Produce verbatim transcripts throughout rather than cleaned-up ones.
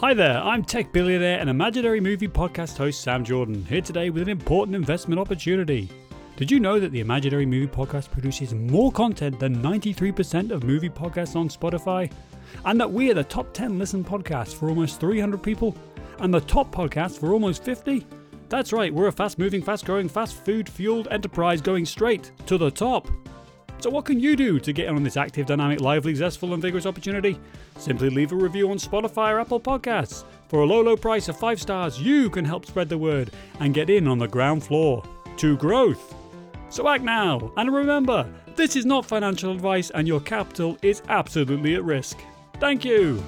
Hi there, I'm Tech Billionaire and Imaginary Movie Podcast host Sam Jordan, here today with an important investment opportunity. Did you know that the Imaginary Movie Podcast produces more content than ninety-three percent of movie podcasts on Spotify? And that we are the top ten listen podcasts for almost three hundred people? And the top podcast for almost fifty? That's right, we're a fast-moving, fast-growing, fast-food-fueled enterprise going straight to the top. So what can you do to get in on this active, dynamic, lively, zestful and vigorous opportunity? Simply leave a review on Spotify or Apple Podcasts. For a low, low price of five stars, you can help spread the word and get in on the ground floor to growth. So act now, and remember, this is not financial advice and your capital is absolutely at risk. Thank you.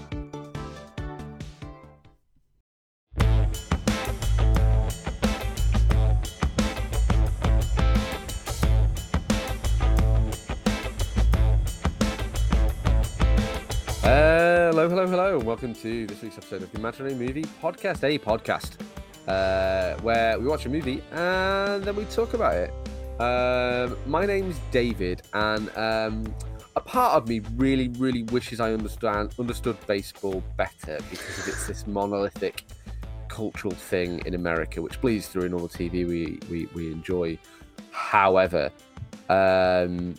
Hello, hello, hello, and welcome to this week's episode of the Imaginary Movie Podcast, a podcast uh, where we watch a movie and then we talk about it. Um, my name's David, and um, a part of me really, really wishes I understand understood baseball better because of it's this monolithic cultural thing in America, which bleeds through in all the T V we, we, we enjoy. However, um,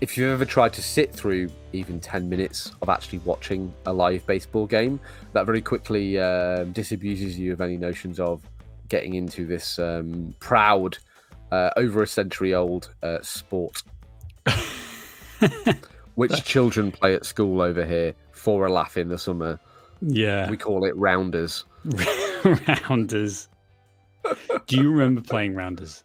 if you've ever tried to sit through even ten minutes of actually watching a live baseball game, that very quickly uh, disabuses you of any notions of getting into this um, proud, uh, over a century old uh, sport, which children play at school over here for a laugh in the summer. Yeah. We call it rounders. Rounders. Do you remember playing rounders?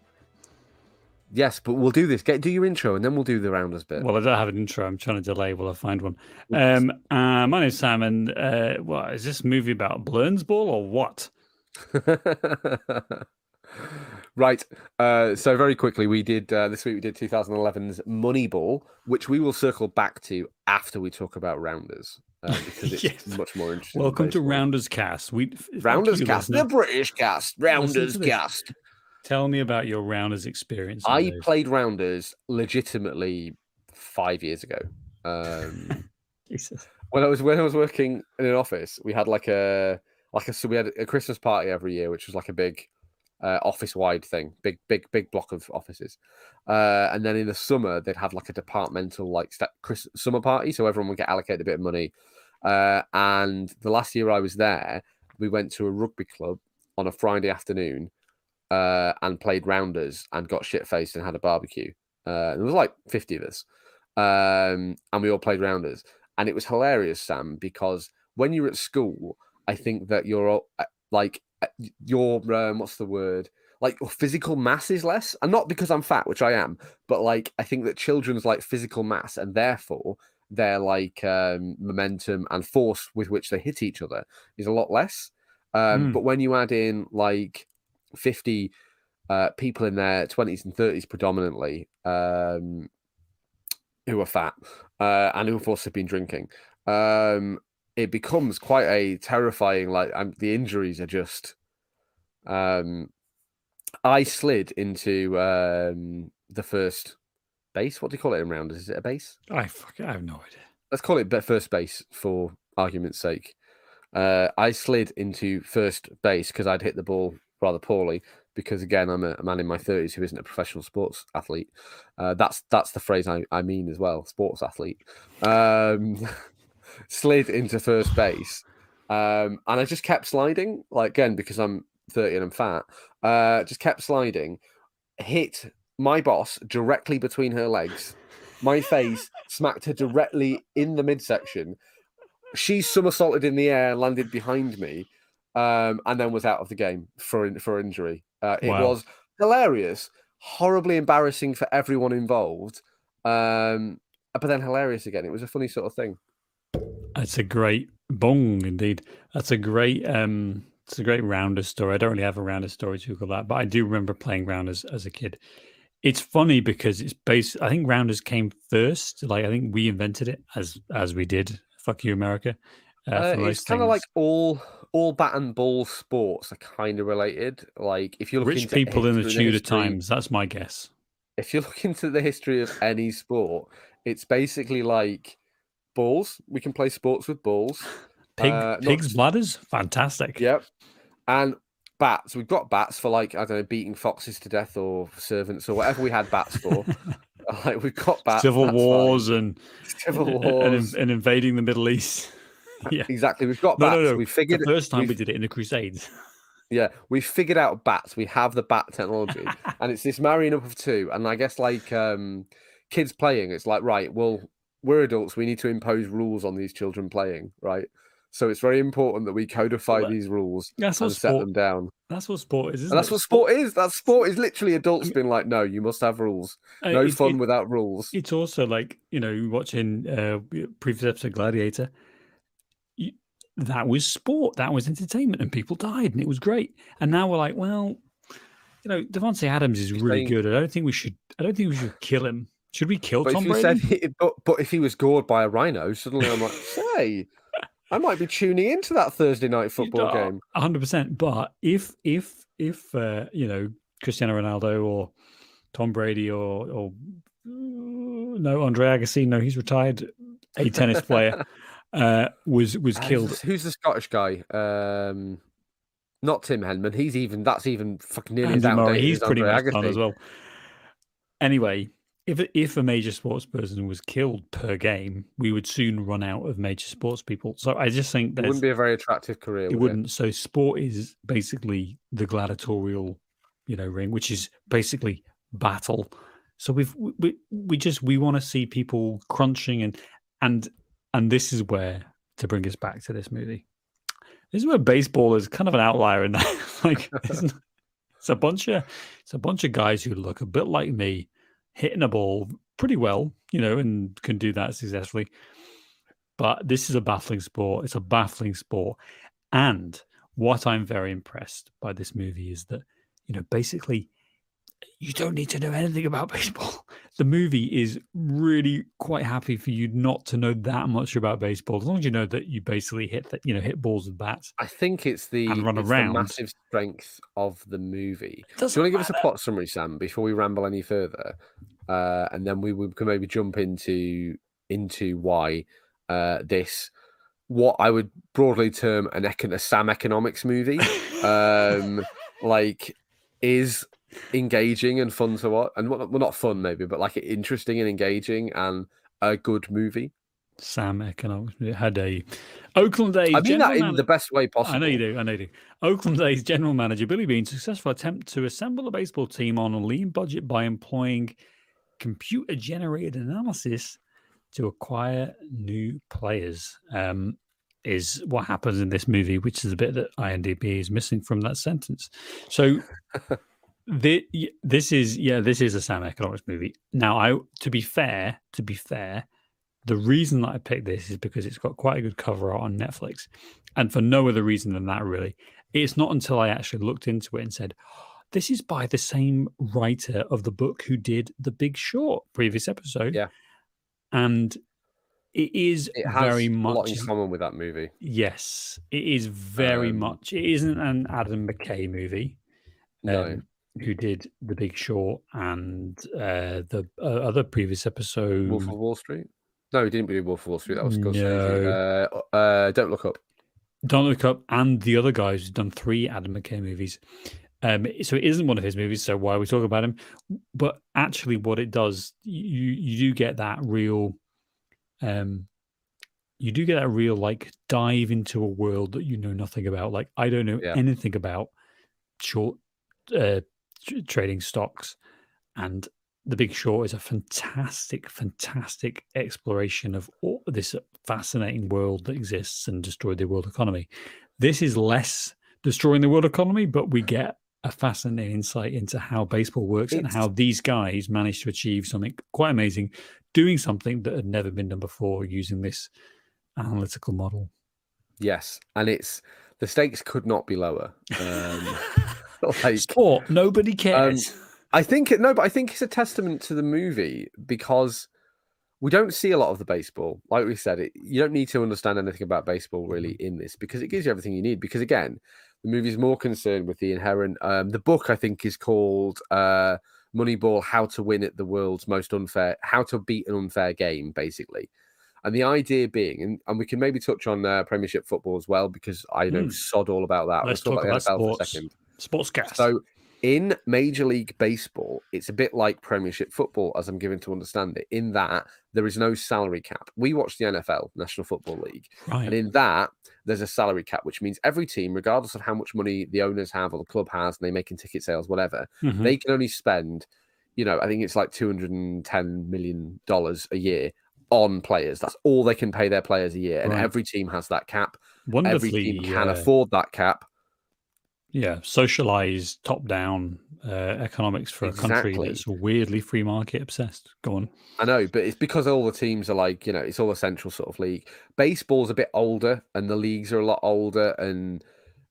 Yes, but we'll do this. Get do your intro, and then we'll do the rounders bit. Well, I don't have an intro. I'm trying to delay while I find one. Um, uh, my name's Sam, and uh, what is this movie about? Blurnsball or what? Right. Uh, so very quickly, we did uh, this week. We did twenty eleven's Moneyball, which we will circle back to after we talk about rounders uh, because it's yes. much more interesting. Welcome to Rounders Cast. We Rounders Cast, listening. The British Cast. Rounders Cast. Tell me about your rounders experience. I those. played rounders legitimately five years ago. Um, Jesus. When I was when I was working in an office, we had like a like a so we had a Christmas party every year, which was like a big uh, office wide thing, big big big block of offices. Uh, and then in the summer, they'd have like a departmental like st- Christmas, summer party, so everyone would get allocated a bit of money. Uh, and the last year I was there, we went to a rugby club on a Friday afternoon. Uh, and played rounders and got shit-faced and had a barbecue. Uh, there was like fifty of us. Um, and we all played rounders. And it was hilarious, Sam, because when you're at school, I think that you're like, your um, what's the word? Like your physical mass is less. And not because I'm fat, which I am, but like, I think that children's like physical mass and therefore their like um, momentum and force with which they hit each other is a lot less. Um, mm. But when you add in like, fifty uh, people in their twenties and thirties predominantly um, who are fat uh, and who have also been drinking. Um, it becomes quite a terrifying, like um, the injuries are just... Um, I slid into um, the first base. What do you call it in rounders? Is it a base? I, fuck, I have no idea. Let's call it first base for argument's sake. Uh, I slid into first base because I'd hit the ball rather poorly because again I'm a man in my thirties who isn't a professional sports athlete. Uh, that's that's the phrase I, I mean as well, sports athlete. Um, slid into first base, um, and I just kept sliding. Like again because I'm thirty and I'm fat, uh, just kept sliding. Hit my boss directly between her legs. My face smacked her directly in the midsection. She somersaulted in the air, landed behind me. Um, and then was out of the game for for injury. Uh, it wow. was hilarious, horribly embarrassing for everyone involved, um, but then hilarious again. It was a funny sort of thing. That's a great bong, indeed. That's a great, um, it's a great rounder story. I don't really have a rounder story to call that, but I do remember playing rounders as a kid. It's funny because it's based. I think rounders came first. Like I think we invented it as as we did. Fuck you, America. Uh, uh, it's kind of like all. All bat and ball sports are kind of related. Like if you look rich people in the Tudor times, that's my guess. If you look into the history of any sport, it's basically like balls. We can play sports with balls, Pig, uh, pig's not... bladders? Fantastic. Yep. And bats. We've got bats for, like, I don't know, beating foxes to death or servants or whatever we had bats for. Like, we've got bats. Civil wars like, and Civil wars. And, and invading the Middle East. Yeah, exactly. We've got no, bats. No, no. We figured the first time we, we did it in the Crusades. Yeah, we figured out bats. We have the bat technology, and it's this marrying up of two. And I guess like um, kids playing, it's like, right, well, we're adults. We need to impose rules on these children playing, right? So it's very important that we codify well, these rules that's and what set sport, them down. That's what sport is, isn't and that's it? What sport is. That sport is literally adults being like, no, you must have rules. No uh, it, fun it, without rules. It's also like, you know, watching uh, previous episode Gladiator. That was sport. That was entertainment, and people died, and it was great. And now we're like, well, you know, Devontae Adams is really good. I don't think we should. I don't think we should kill him. Should we kill but Tom Brady? Said he, but, but if he was gored by a rhino, suddenly I'm like, hey, I might be tuning into that Thursday night football game. A hundred percent. But if if if uh, you know, Cristiano Ronaldo or Tom Brady or or no Andre Agassi, no, he's retired, a tennis player. Uh, was was killed. Uh, who's the Scottish guy? Um, not Tim Henman. He's even that's even fucking nearly down. He's pretty much done as well. Anyway, if if a major sports person was killed per game, we would soon run out of major sports people. So I just think that it wouldn't be a very attractive career. It wouldn't. It? So sport is basically the gladiatorial, you know, ring, which is basically battle. So we've we we just we want to see people crunching and and. And this is where, to bring us back to this movie, this is where baseball is kind of an outlier in that. Like, it's, it's a bunch of it's a bunch of guys who look a bit like me, hitting a ball pretty well, you know, and can do that successfully. But this is a baffling sport. It's a baffling sport. And what I'm very impressed by this movie is that, you know, basically, you don't need to know anything about baseball. The movie is really quite happy for you not to know that much about baseball, as long as you know that you basically hit that, you know, hit balls with bats. I think it's the, and run it's around. The massive strength of the movie. Do you want to give us a plot summary, Sam, before we ramble any further, uh, and then we can maybe jump into into why uh, this. What I would broadly term an econ- a Sam economics movie, um, like is. Engaging and fun to watch, and well, not fun maybe, but like interesting and engaging, and a good movie. Sam economics. How dare you? Oakland A's. I mean that in man- the best way possible. I know you do. I know you do. Oakland A's general manager Billy Beane's successful attempt to assemble a baseball team on a lean budget by employing computer-generated analysis to acquire new players um, is what happens in this movie, which is a bit that I M D B is missing from that sentence. So. The, this is yeah, this is a Sam economics movie. Now, I to be fair, to be fair, the reason that I picked this is because it's got quite a good cover art on Netflix, and for no other reason than that, really. It's not until I actually looked into it and said, oh, "This is by the same writer of the book who did The Big Short, previous episode." Yeah, and it is it has very much a lot in common with that movie. Yes, it is very um, much. It isn't an Adam McKay movie. No. Um, who did The Big Short and uh, the uh, other previous episode. Wolf of Wall Street? No, he didn't do Wolf of Wall Street. That was Scorsese. No. Uh, uh, Don't Look Up. Don't Look Up and the other guys who've done three Adam McKay movies. Um, so it isn't one of his movies, so why are we talking about him? But actually what it does, you you do get that real... Um, you do get that real, like, dive into a world that you know nothing about. Like, I don't know yeah. anything about short... Uh, trading stocks, and The Big Short is a fantastic, fantastic exploration of all this fascinating world that exists and destroyed the world economy. This is less destroying the world economy, but we get a fascinating insight into how baseball works it's... and how these guys managed to achieve something quite amazing, doing something that had never been done before using this analytical model. Yes, and it's the stakes could not be lower. Um... Like, sport, nobody cares. Um, I think no, but I think it's a testament to the movie because we don't see a lot of the baseball. Like we said, it, you don't need to understand anything about baseball really in this because it gives you everything you need. Because again, the movie is more concerned with the inherent. Um, the book I think is called uh, Moneyball: How to Win at the World's Most Unfair, How to Beat an Unfair Game, basically. And the idea being, and, and we can maybe touch on uh, Premiership football as well, because I know mm. sod all about that. Let's talk, talk about, about sports. For a second. Sportscast. So in Major League Baseball, it's a bit like Premiership football, as I'm given to understand it, in that there is no salary cap. We watch the N F L, National Football League, right. and in that there's a salary cap, which means every team, regardless of how much money the owners have or the club has, and they make in ticket sales, whatever, mm-hmm. they can only spend, you know, I think it's like two hundred ten million dollars a year on players. That's all they can pay their players a year. Right. And every team has that cap. Wonderfully, every team can yeah. afford that cap. Yeah, socialized, top-down uh, economics for exactly. a country that's weirdly free market obsessed. Go on. I know, but it's because all the teams are like, you know, it's all a central sort of league. Baseball's a bit older, and the leagues are a lot older, and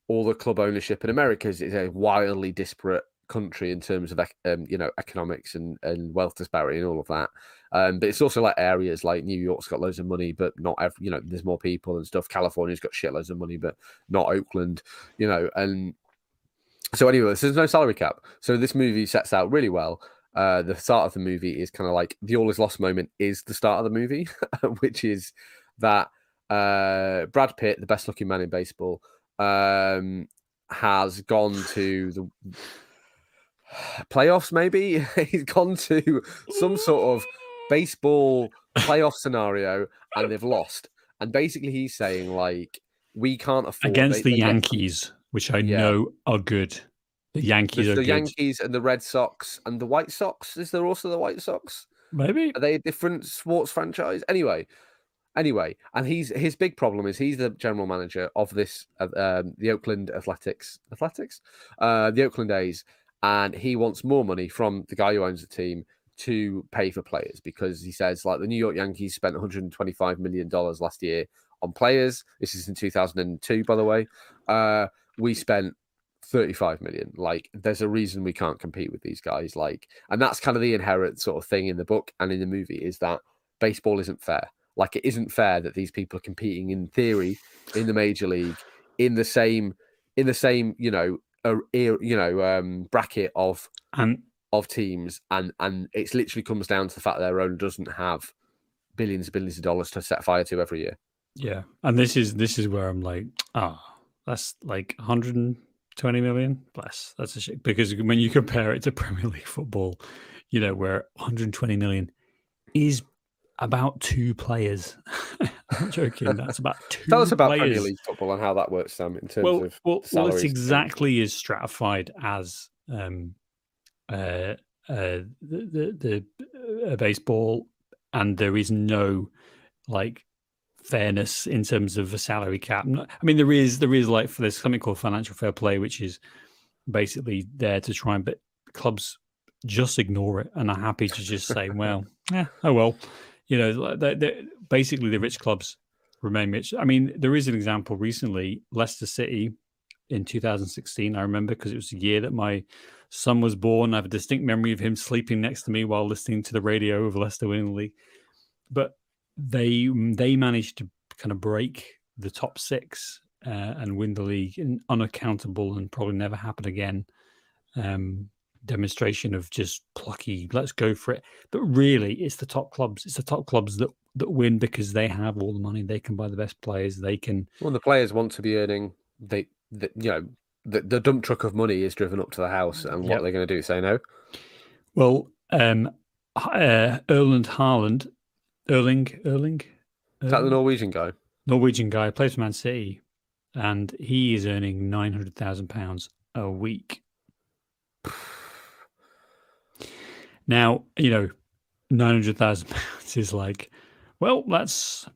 all the club ownership in America is, is a wildly disparate country in terms of, um, you know, economics and, and wealth disparity and all of that. Um, but it's also like areas like New York's got loads of money, but not every, you know, there's more people and stuff. California's got shitloads of money, but not Oakland, you know, and... So anyway, so there's no salary cap. So this movie sets out really well. Uh, the start of the movie is kind of like the all is lost moment is the start of the movie, which is that uh, Brad Pitt, the best looking man in baseball, um, has gone to the playoffs, maybe? He's gone to some sort of baseball playoff scenario and they've lost. And basically he's saying, like, we can't afford... Against they, the Yankees. Which I yeah. know are good. The Yankees There's are the good. The Yankees and the Red Sox and the White Sox. Is there also the White Sox? Maybe. Are they a different sports franchise? Anyway, anyway, and he's his big problem is he's the general manager of this uh, um, the Oakland Athletics, Athletics, uh, the Oakland A's, and he wants more money from the guy who owns the team to pay for players because he says like the New York Yankees spent one hundred twenty-five million dollars last year on players. This is in two thousand two, by the way. Uh, We spent thirty-five million. Like, there's a reason we can't compete with these guys. Like, and that's kind of the inherent sort of thing in the book and in the movie is that baseball isn't fair. Like, it isn't fair that these people are competing in theory in the major league in the same in the same you know uh, you know um, bracket of and of teams, and and it literally comes down to the fact that their own doesn't have billions and billions of dollars to set fire to every year. Yeah, and this is this is where I'm like, ah. Oh. That's like one hundred twenty million. Bless. That's a shit. Because when you compare it to Premier League football, you know, where one hundred twenty million is about two players. I'm joking. That's about two Tell us about players. Premier League football and how that works, Sam, in terms well, of well, salaries. Well, it's exactly as stratified as um, uh, uh, the, the, the uh, baseball. And there is no, like, fairness in terms of a salary cap. I mean, there is there is like for there's something called financial fair play, which is basically there to try and but clubs just ignore it and are happy to just say, well, eh, oh well, you know, they're, they're, basically the rich clubs remain rich. I mean, there is an example recently, Leicester City in two thousand sixteen. I remember because it was the year that my son was born. I have a distinct memory of him sleeping next to me while listening to the radio of Leicester winning the league, but. They they managed to kind of break the top six uh, and win the league in unaccountable and probably never happen again um, demonstration of just plucky, let's go for it. But really, it's the top clubs. It's the top clubs that, that win because they have all the money. They can buy the best players. They can. Well, the players want to be earning. They, the, you know, the, the dump truck of money is driven up to the house, and what yep. are they going to do? Say no? Well, um, uh, Erling Haaland. Erling, Erling, is that the Norwegian guy? Norwegian guy plays for Man City, and he is earning nine hundred thousand pounds a week. Now you know nine hundred thousand pounds is like, well, that's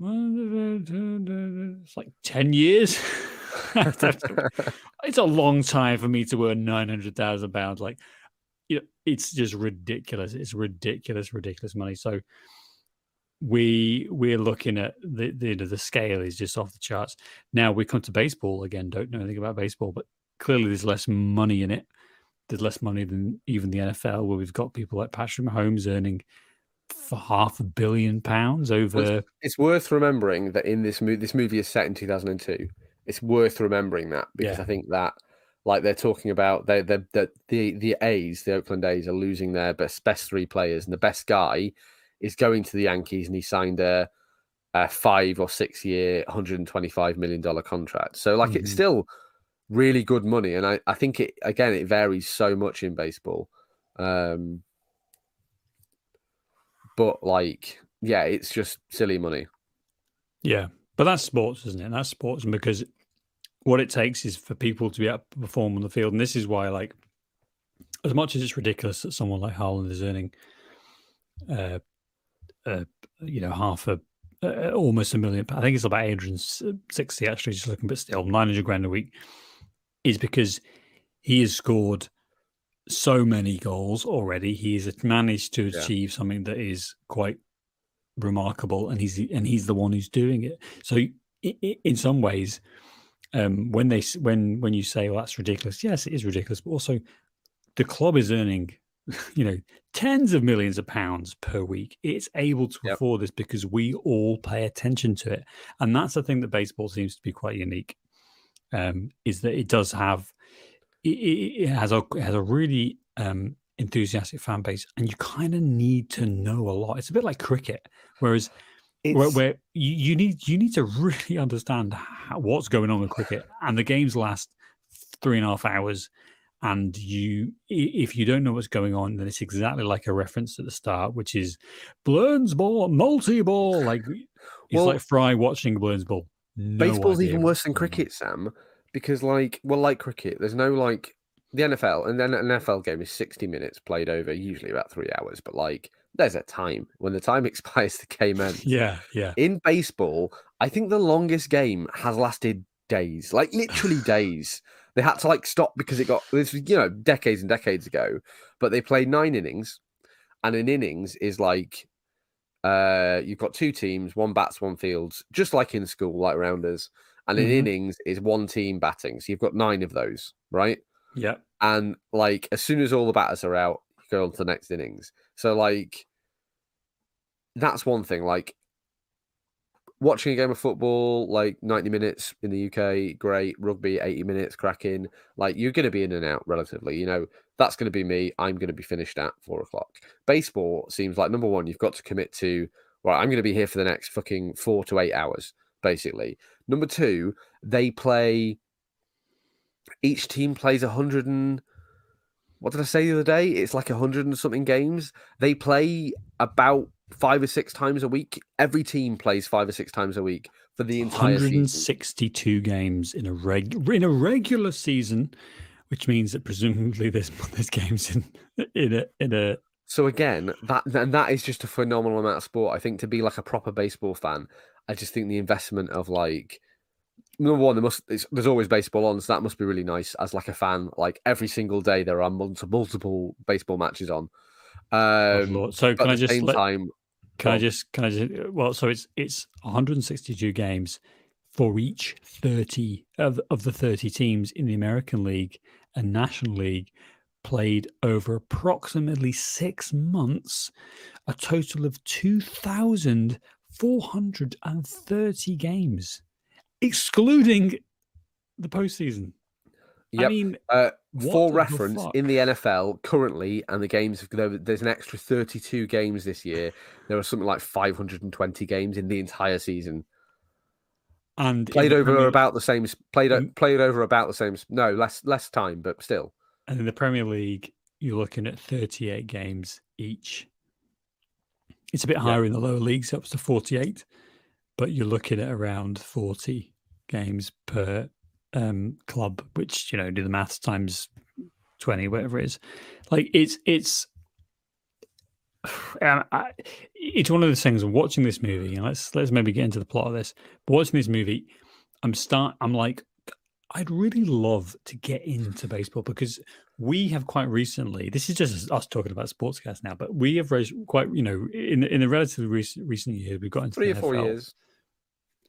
it's like ten years. It's a long time for me to earn nine hundred thousand pounds. Like, you know, it's just ridiculous. It's ridiculous, ridiculous money. So. We we're looking at the the, the scale is just off the charts. Now we come to baseball again. Don't know anything about baseball, but clearly there's less money in it. There's less money than even the N F L, where we've got people like Patrick Mahomes earning for half a billion pounds over. Well, it's worth remembering that in this movie, this movie is set in two thousand two. It's worth remembering that because yeah. I think that like they're talking about they the the the A's, the Oakland A's, are losing their best best three players, and the best guy is going to the Yankees, and he signed a, a five or six year, one hundred twenty-five million dollars contract. So like, mm-hmm. it's still really good money. And I, I think it, again, it varies so much in baseball. Um, but like, yeah, it's just silly money. Yeah. But that's sports, isn't it? That's sports, because what it takes is for people to be able to perform on the field. And this is why, like, as much as it's ridiculous that someone like Haaland is earning, uh, uh, you know, half a, uh, almost a million, I think it's about eight hundred sixty actually, just looking, but still nine hundred grand a week, is because he has scored so many goals already. He has managed to achieve yeah. something that is quite remarkable, and he's, and he's the one who's doing it. So in some ways, um, when they, when, when you say, well, that's ridiculous. Yes, it is ridiculous, but also, the club is earning, you know, tens of millions of pounds per week. It's able to yep. afford this because we all pay attention to it. And that's the thing that baseball seems to be quite unique, um, is that it does have, it, it has a, it has a really um, enthusiastic fan base, and you kind of need to know a lot. It's a bit like cricket, whereas where, where you, you need, you need to really understand how, what's going on with cricket, and the games last three and a half hours. And you, if you don't know what's going on, then it's exactly like a reference at the start, which is Blurns Ball, multi-ball. Like, it's well, like Fry watching Blurns Ball. No baseball's even worse than cricket, Sam, because like, well, like cricket, there's no like the N F L, and then an N F L game is sixty minutes played over usually about three hours, but like there's a time. When the time expires, the game ends. Yeah, yeah. In baseball, I think the longest game has lasted days, like literally days. They had to like stop because it got, this was, you know, decades and decades ago, but they played nine innings, and an innings is like, uh, you've got two teams, one bats, one fields, just like in school, like rounders. And an mm-hmm. innings is one team batting. So you've got nine of those, right? Yeah. And like, as soon as all the batters are out, you go on to the next innings. So like, that's one thing, like, watching a game of football, like ninety minutes in the U K, great. Rugby, eighty minutes, cracking. Like, you're going to be in and out relatively. You know, that's going to be me. I'm going to be finished at four o'clock. Baseball seems like, number one, you've got to commit to, well, I'm going to be here for the next fucking four to eight hours, basically. Number two, they play, each team plays one hundred and, what did I say the other day? It's like one hundred and something games. They play about five or six times a week. Every team plays five or six times a week for the entire season. one hundred sixty-two games in a reg in a regular season, which means that presumably this this game's in in a in a. So again, that and that is just a phenomenal amount of sport. I think to be like a proper baseball fan, I just think the investment of like, number one, there must it's, there's always baseball on, so that must be really nice as like a fan. Like every single day, there are multiple baseball matches on. Um, oh, so can I just same let, time, Can I just, can I just, well, so it's, it's one hundred sixty-two games for each thirty of, of the thirty teams in the American League and National League, played over approximately six months, a total of two thousand four hundred thirty games, excluding the postseason. Yep. I mean, uh, for reference, in the N F L currently, and the games, there's an extra thirty-two games this year. There are something like five hundred twenty games in the entire season, and played over Premier... about the same. Played in... played over about the same. No, less less time, but still. And in the Premier League, you're looking at thirty-eight games each. It's a bit higher yeah. in the lower leagues, up to forty-eight, but you're looking at around forty games per um club, which, you know, do the maths times twenty, whatever it is. Like, it's it's um, I, it's one of those things. Watching this movie, and let's let's maybe get into the plot of this, but watching this movie, I'm start I'm like, I'd really love to get into baseball, because we have quite recently, this is just us talking about Sportscast now, but we have quite, you know, in in the relatively recent recent years, we've got into three or four years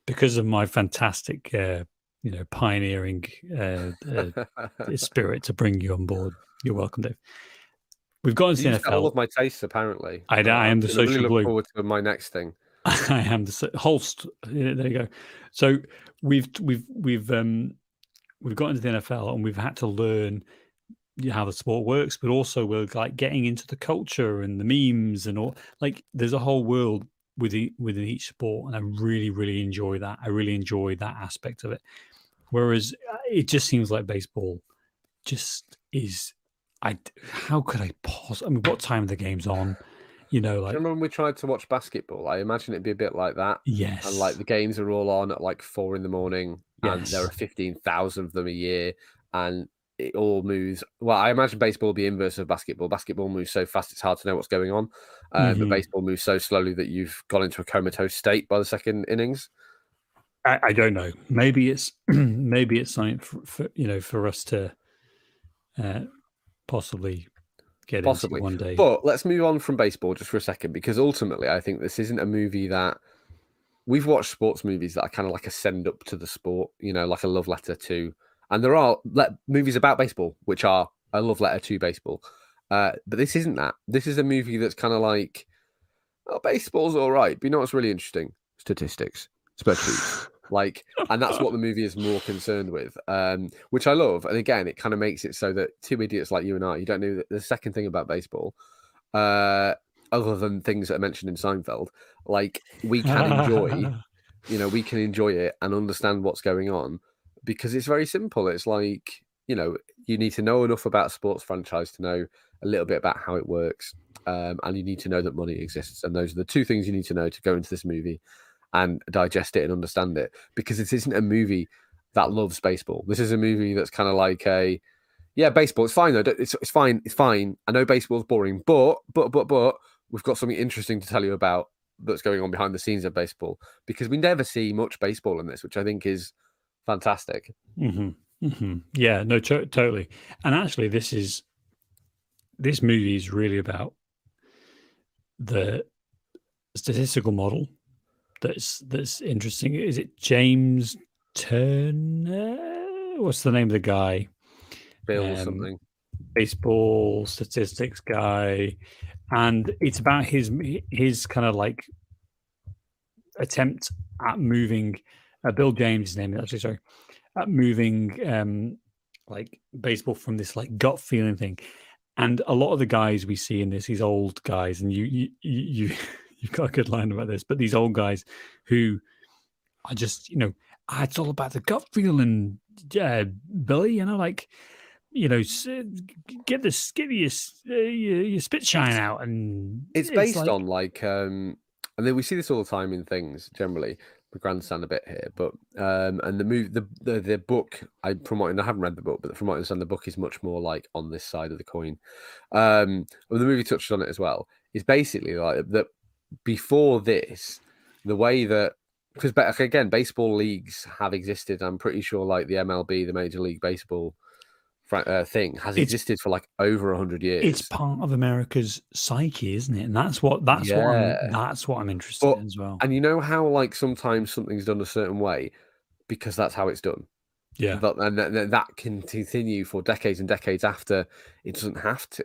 because of my fantastic uh you know, pioneering uh, uh, spirit to bring you on board. You're welcome, Dave. We've got into the N F L. All of my tastes, apparently. I, I am the I'm social really glue. Look forward to my next thing. I am the so- Holst. Yeah, there you go. So we've we've we've um, we've got into the N F L, and we've had to learn how the sport works, but also we're like getting into the culture and the memes and all. Like, there's a whole world within within each sport, and I really, really enjoy that. I really enjoy that aspect of it. Whereas it just seems like baseball just is. I how could I possibly? I mean, what time are the games on? You know, like, do you remember when we tried to watch basketball? I imagine it'd be a bit like that. Yes. And like the games are all on at like four in the morning, yes. and there are fifteen thousand of them a year, and it all moves. Well, I imagine baseball will be inverse of basketball. Basketball moves so fast, it's hard to know what's going on. Uh, mm-hmm. But baseball moves so slowly that you've gone into a comatose state by the second innings. I, I don't know. Maybe it's maybe it's something for, for you know for us to uh, possibly. Get Possibly. One day. But let's move on from baseball just for a second, because ultimately I think this isn't a movie that we've watched. Sports movies that are kind of like a send up to the sport, you know, like a love letter to, and there are le- movies about baseball which are a love letter to baseball, uh, but this isn't that. This is a movie that's kind of like, oh, baseball's all right, but you know what's really interesting? Statistics, spreadsheets. Like, and that's what the movie is more concerned with, um, which I love. And again, it kind of makes it so that two idiots like you and I, you don't know the second thing about baseball, uh, other than things that are mentioned in Seinfeld. Like, we can enjoy, you know, we can enjoy it and understand what's going on, because it's very simple. It's like, you know, you need to know enough about a sports franchise to know a little bit about how it works, um, and you need to know that money exists. And those are the two things you need to know to go into this movie and digest it and understand it, because it isn't a movie that loves baseball. This is a movie that's kind of like a, yeah, baseball. It's fine though. It's it's fine. It's fine. I know baseball's boring, but but but but we've got something interesting to tell you about that's going on behind the scenes of baseball, because we never see much baseball in this, which I think is fantastic. Mm-hmm. Mm-hmm. Yeah. No. T- totally. And actually, this is this movie is really about the statistical model. That's that's interesting. Is it James Turner? What's the name of the guy? Bill um, something. Baseball statistics guy, and it's about his his kind of like attempt at moving. Uh, Bill James' name actually. Sorry, at moving um, like baseball from this like gut feeling thing, and a lot of the guys we see in this, these old guys, and you you you. you You've got a good line about this, but these old guys who are just, you know, it's all about the gut feeling, uh, Billy, you know, like, you know, get this, get your, your, your spit shine out. And it's, it's based like, on like, um, and then we see this all the time in things generally, we grandstand a bit here, but, um, and the movie, the, the, the book I'm promoting, I haven't read the book, but from what I understand, the book is much more like on this side of the coin. Um, well, the movie touched on it as well. It's basically like that. Before this, the way that, because again, baseball leagues have existed. I'm pretty sure like the M L B, the Major League Baseball uh, thing has it's, existed for like over a hundred years. It's part of America's psyche, isn't it? And that's what, that's yeah. what, I'm, that's what I'm interested but, in as well. And you know how like sometimes something's done a certain way because that's how it's done. Yeah. But, and th- that can continue for decades and decades after. It doesn't have to.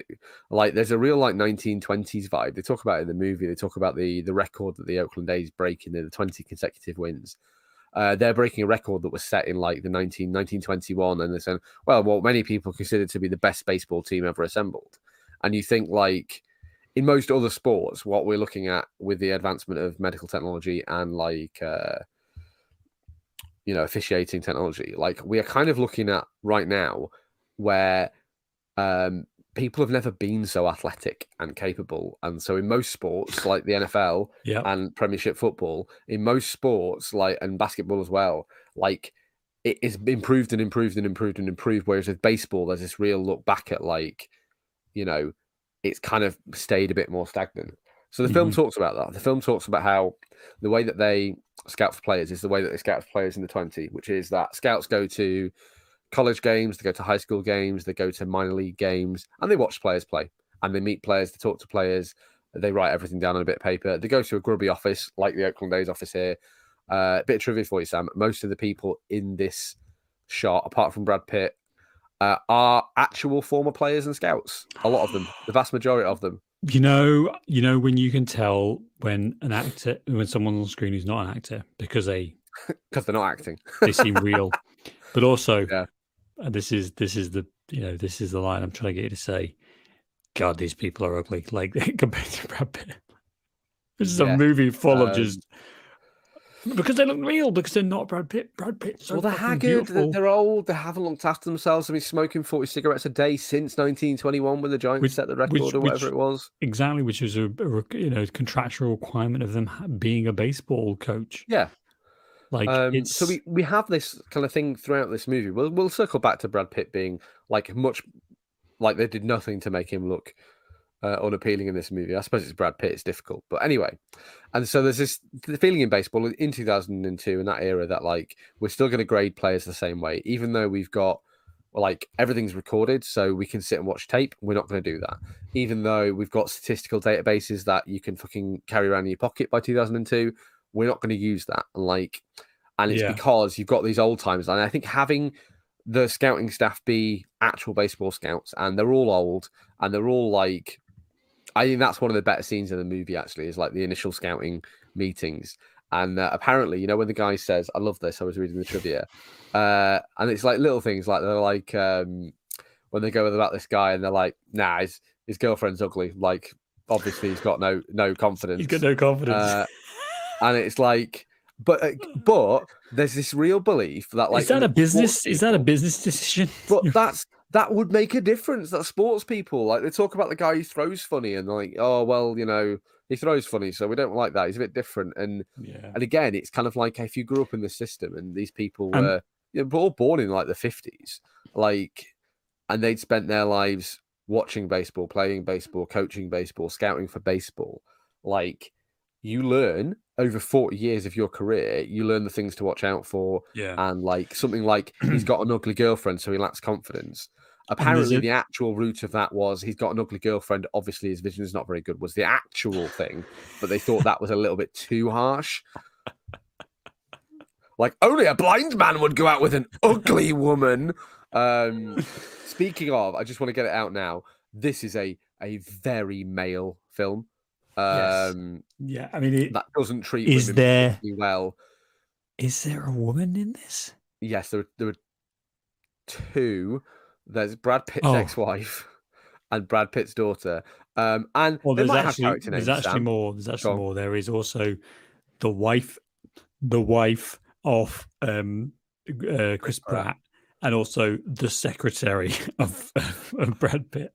Like, there's a real, like, nineteen twenties vibe. They talk about it in the movie. They talk about the, the record that the Oakland A's break in the twenty consecutive wins. Uh, they're breaking a record that was set in, like, the nineteen, nineteen twenty-one. And they're saying, well, what many people consider to be the best baseball team ever assembled. And you think, like, in most other sports, what we're looking at with the advancement of medical technology and, like... Uh, you know, officiating technology. Like, we are kind of looking at right now where um, people have never been so athletic and capable. And so in most sports, like the N F L yep. and Premiership football, in most sports, like, and basketball as well, like, it is improved and improved and improved and improved. Whereas with baseball, there's this real look back at, like, you know, it's kind of stayed a bit more stagnant. So the mm-hmm. film talks about that. The film talks about how the way that they scout for players is the way that they scout for players in the twenty, which is that scouts go to college games, they go to high school games, they go to minor league games, and they watch players play. And they meet players, they talk to players, they write everything down on a bit of paper. They go to a grubby office, like the Oakland A's office here. Uh, a bit of trivia for you, Sam. Most of the people in this shot, apart from Brad Pitt, uh, are actual former players and scouts. A lot of them, the vast majority of them. You know, you know when you can tell when an actor, when someone on screen is not an actor, because they, because they're not acting, they seem real. But also, yeah. and this is this is the you know this is the line I'm trying to get you to say. God, these people are ugly. Like compared to Brad Pitt, this is yeah. a movie full um, of just because they look real because they're not Brad Pitt. Brad Pitt's so well, they're haggard. Beautiful. They're old. They haven't looked after themselves. I mean, smoking forty cigarettes a day since nineteen twenty-one when the Giants which, set the record which, or whatever which, it was. Exactly, which is a, a you know contractual requirement of them being a baseball coach. Yeah. Like um, it's... So we, we have this kind of thing throughout this movie. We'll we'll circle back to Brad Pitt being like much like they did nothing to make him look uh, unappealing in this movie. I suppose it's Brad Pitt. It's difficult, but anyway. And so there's this the feeling in baseball in two thousand two in that era that like we're still going to grade players the same way, even though we've got like everything's recorded, so we can sit and watch tape. We're not going to do that, even though we've got statistical databases that you can fucking carry around in your pocket by two thousand two. We're not going to use that. Like, and it's yeah. because you've got these old times. And I think having the scouting staff be actual baseball scouts and they're all old and they're all like, I think that's one of the better scenes in the movie actually is like the initial scouting meetings. And uh, apparently, you know, when the guy says, I love this, I was reading the trivia uh, and it's like little things like they're like, um, when they go about this guy and they're like, nah, his, his girlfriend's ugly. Like, obviously he's got no, no confidence. He's got no confidence. Uh, And it's like, but but there's this real belief that like is that a business? People, is that a business decision? But that's that would make a difference. That sports people like they talk about the guy who throws funny and like, oh well, you know, he throws funny, so we don't like that. He's a bit different, and yeah. and again, it's kind of like if you grew up in the system and these people um, were you know, all born in like the fifties, like, and they'd spent their lives watching baseball, playing baseball, coaching baseball, scouting for baseball, like. You learn over forty years of your career, you learn the things to watch out for. Yeah. And like something like he's got an ugly girlfriend, so he lacks confidence. Apparently, the actual root of that was he's got an ugly girlfriend. Obviously, his vision is not very good, was the actual thing. But they thought that was a little bit too harsh. Like, only a blind man would go out with an ugly woman. Um, speaking of, I just want to get it out now. This is a, a very male film. Um, yes. Yeah, I mean, it, that doesn't treat is women there, particularly well. Is there a woman in this? Yes, there, there are two. There's Brad Pitt's oh. ex-wife and Brad Pitt's daughter. Um, and well, there's actually there's actually Sam. more. There's actually Go more. On. There is also the wife, the wife of um, uh, Chris Pratt, and also the secretary of, of Brad Pitt.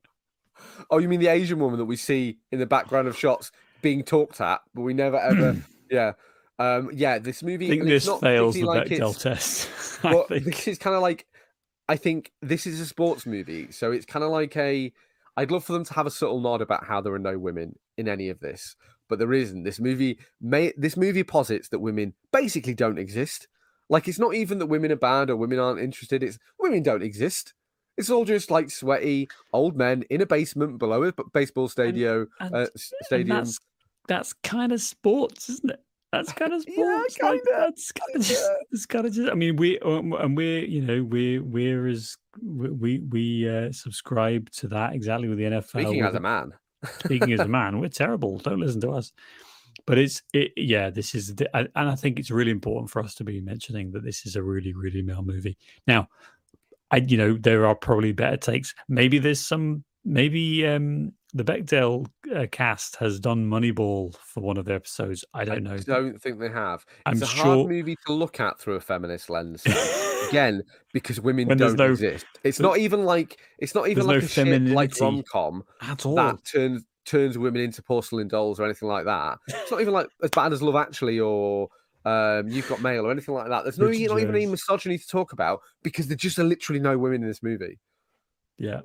Oh, you mean the Asian woman that we see in the background of shots being talked at, but we never ever, yeah, um, yeah. This movie, I think this not fails the like Bechdel test. But this is kind of like, I think this is a sports movie, so it's kind of like a. I'd love for them to have a subtle nod about how there are no women in any of this, but there isn't. This movie may this movie posits that women basically don't exist. Like it's not even that women are bad or women aren't interested. It's women don't exist. It's all just like sweaty old men in a basement below a baseball stadium. And, and, uh, stadium. That's, that's kind of sports, isn't it? That's kind of sports. Yeah, kind like, of. That's kind of just. It's kind of just. I mean, we um, and we, you know, we we're as we we uh, subscribe to that exactly with the N F L. Speaking as a man. Speaking as a man, we're terrible. Don't listen to us. But it's it. Yeah, this is, the, and I think it's really important for us to be mentioning that this is a really, really male movie now. I, you know, there are probably better takes. Maybe there's some, maybe um, the Bechdel uh, cast has done Moneyball for one of their episodes. I don't I know. I don't think they have. I'm it's a sure... hard movie to look at through a feminist lens. Again, because women when don't no, exist. It's not even like, it's not even like no a shit, like rom-com at all. That turns, turns women into porcelain dolls or anything like that. It's not even like as bad as Love Actually or... Um, you've got Mail or anything like that. There's no, not even any misogyny to talk about because there's just literally no women in this movie. Yeah,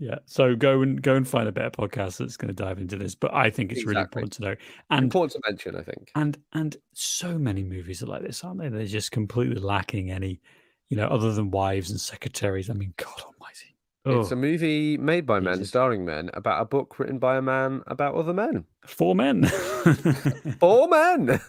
yeah. So go and go and find a better podcast that's going to dive into this. But I think it's exactly. really important to know and important to mention. I think and and so many movies are like this, aren't they? They're just completely lacking any, you know, other than wives and secretaries. I mean, God Almighty! Oh. It's a movie made by men, starring men, about a book written by a man about other men. Four men. Four men.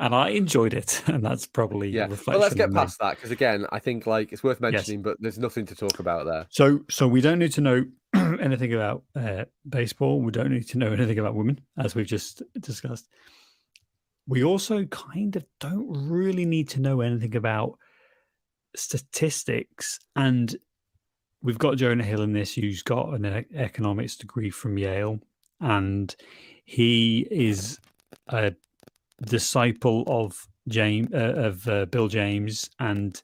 And I enjoyed it, and that's probably yeah. But well, let's get past that because again, I think like it's worth mentioning, yes. but there's nothing to talk about there. So, so we don't need to know anything about uh, baseball. We don't need to know anything about women, as we've just discussed. We also kind of don't really need to know anything about statistics, and we've got Jonah Hill in this, who's got an economics degree from Yale, and he is a disciple of James, uh, of uh, Bill James, and,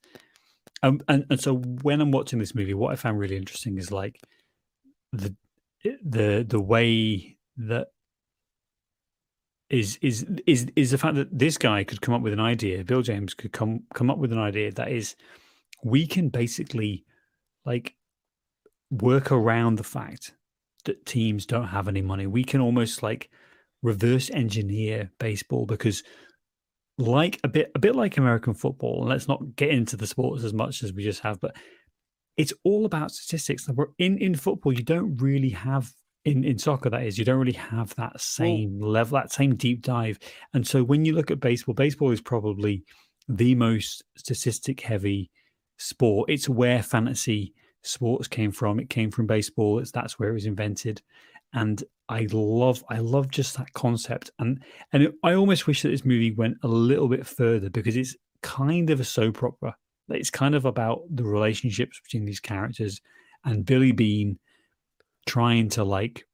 um, and and so when I'm watching this movie, what I found really interesting is like the the the way that is is is is the fact that this guy could come up with an idea, Bill James could come come up with an idea that is, we can basically like work around the fact that teams don't have any money. We can almost like reverse engineer baseball, because like a bit a bit like American football, and let's not get into the sports as much as we just have, but it's all about statistics. In in football, you don't really have, in, in soccer that is, you don't really have that same oh. level, that same deep dive. And so when you look at baseball, baseball is probably the most statistic heavy sport. It's where fantasy sports came from. It came from baseball. It's that's where it was invented. And I love, I love just that concept. And and it, I almost wish that this movie went a little bit further, because it's kind of a soap opera. It's kind of about the relationships between these characters and Billy Beane trying to like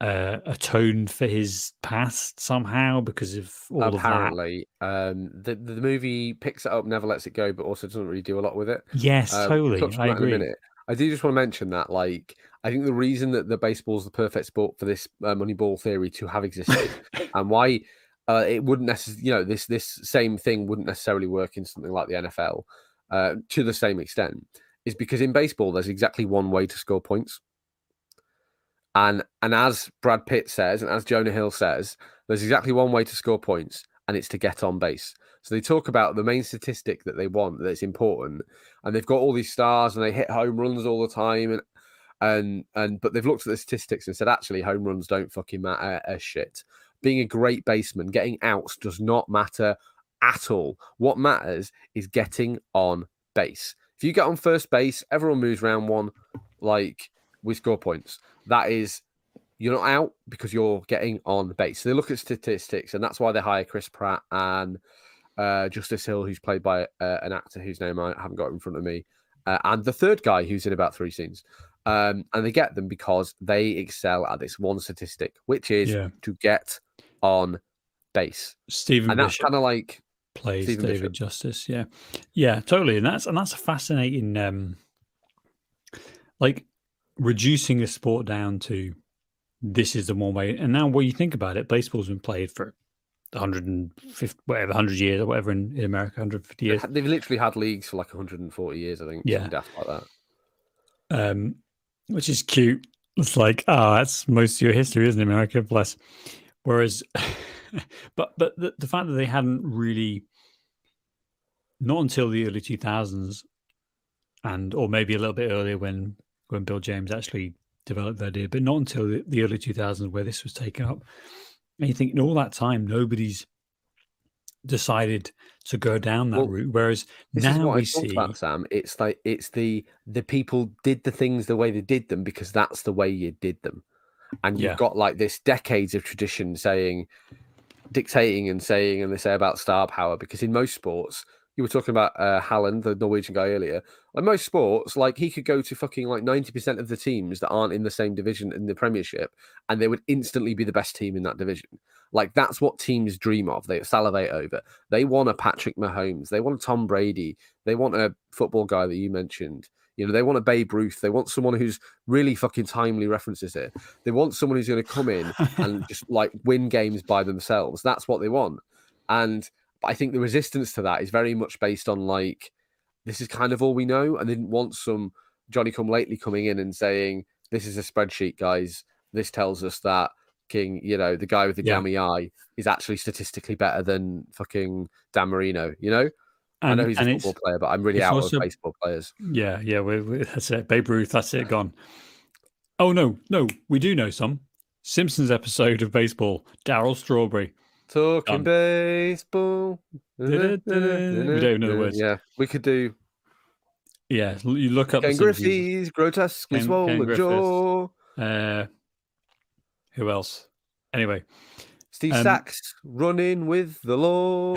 uh, atone for his past somehow because of all Apparently, of that. Apparently, um, the the movie picks it up, never lets it go, but also doesn't really do a lot with it. Yes, um, totally. We'll touch on that in a minute. I do just want to mention that, like, I think the reason that the baseball is the perfect sport for this uh, Moneyball theory to have existed, and why uh, it wouldn't necessarily, you know, this this same thing wouldn't necessarily work in something like the N F L uh, to the same extent, is because in baseball there's exactly one way to score points, and and as Brad Pitt says, and as Jonah Hill says, there's exactly one way to score points, and it's to get on base. So they talk about the main statistic that they want, that's important, and they've got all these stars and they hit home runs all the time, and and and but they've looked at the statistics and said, actually, home runs don't fucking matter a shit. Being a great baseman, getting outs does not matter at all. What matters is getting on base. If you get on first base, everyone moves around one, like, we score points. That is, you're not out because you're getting on base. So they look at statistics, and that's why they hire Chris Pratt and Uh, Justice Hill, who's played by uh, an actor whose name I haven't got in front of me, uh, and the third guy who's in about three scenes. Um, and they get them because they excel at this one statistic, which is yeah. to get on base. Stephen and that's kind of like plays Stephen David Bishop. Justice, yeah, yeah, totally. And that's and that's a fascinating, um, like reducing a sport down to this is the one way. And now, when you think about it, baseball's been played for one hundred fifty, whatever, one hundred years or whatever in, in America, one hundred fifty years. They've literally had leagues for like one hundred forty years, I think. Yeah. Daft like that. Um, which is cute. It's like, ah, oh, that's most of your history, isn't it, America? Bless. Whereas, but but the, the fact that they hadn't really, not until the early two thousands, and or maybe a little bit earlier when, when Bill James actually developed the idea, but not until the, the early two thousands where this was taken up. And you think, in all that time, nobody's decided to go down that well, route. Whereas this now is what we I see about, Sam, it's like it's the the people did the things the way they did them because that's the way you did them, and you've yeah. got like this decades of tradition saying, dictating and saying, and they say about star power because in most sports, you were talking about uh, Haaland, the Norwegian guy earlier. Like most sports, like he could go to fucking like ninety percent of the teams that aren't in the same division in the Premiership, and they would instantly be the best team in that division. Like that's what teams dream of. They salivate over. They want a Patrick Mahomes. They want a Tom Brady. They want a football guy that you mentioned. You know, they want a Babe Ruth. They want someone who's really fucking timely references it. They want someone who's going to come in and just like win games by themselves. That's what they want. And I think the resistance to that is very much based on like, this is kind of all we know, and they didn't want some Johnny come lately coming in and saying, this is a spreadsheet, guys. This tells us that King, you know, the guy with the yeah. gammy eye is actually statistically better than fucking Dan Marino, you know? And, I know he's a football player, but I'm really out also, of baseball players. Yeah, yeah, we're, we're, that's it. Babe Ruth, that's it, gone. Oh, no, no, we do know some. Simpsons episode of baseball, Daryl Strawberry. Talking um, baseball. We don't know the words. Yeah, we could do. Yeah, you look up. Ken Griffey's grotesquely swollen jaw. Uh, who else? Anyway, Steve um, Sachs running with the law.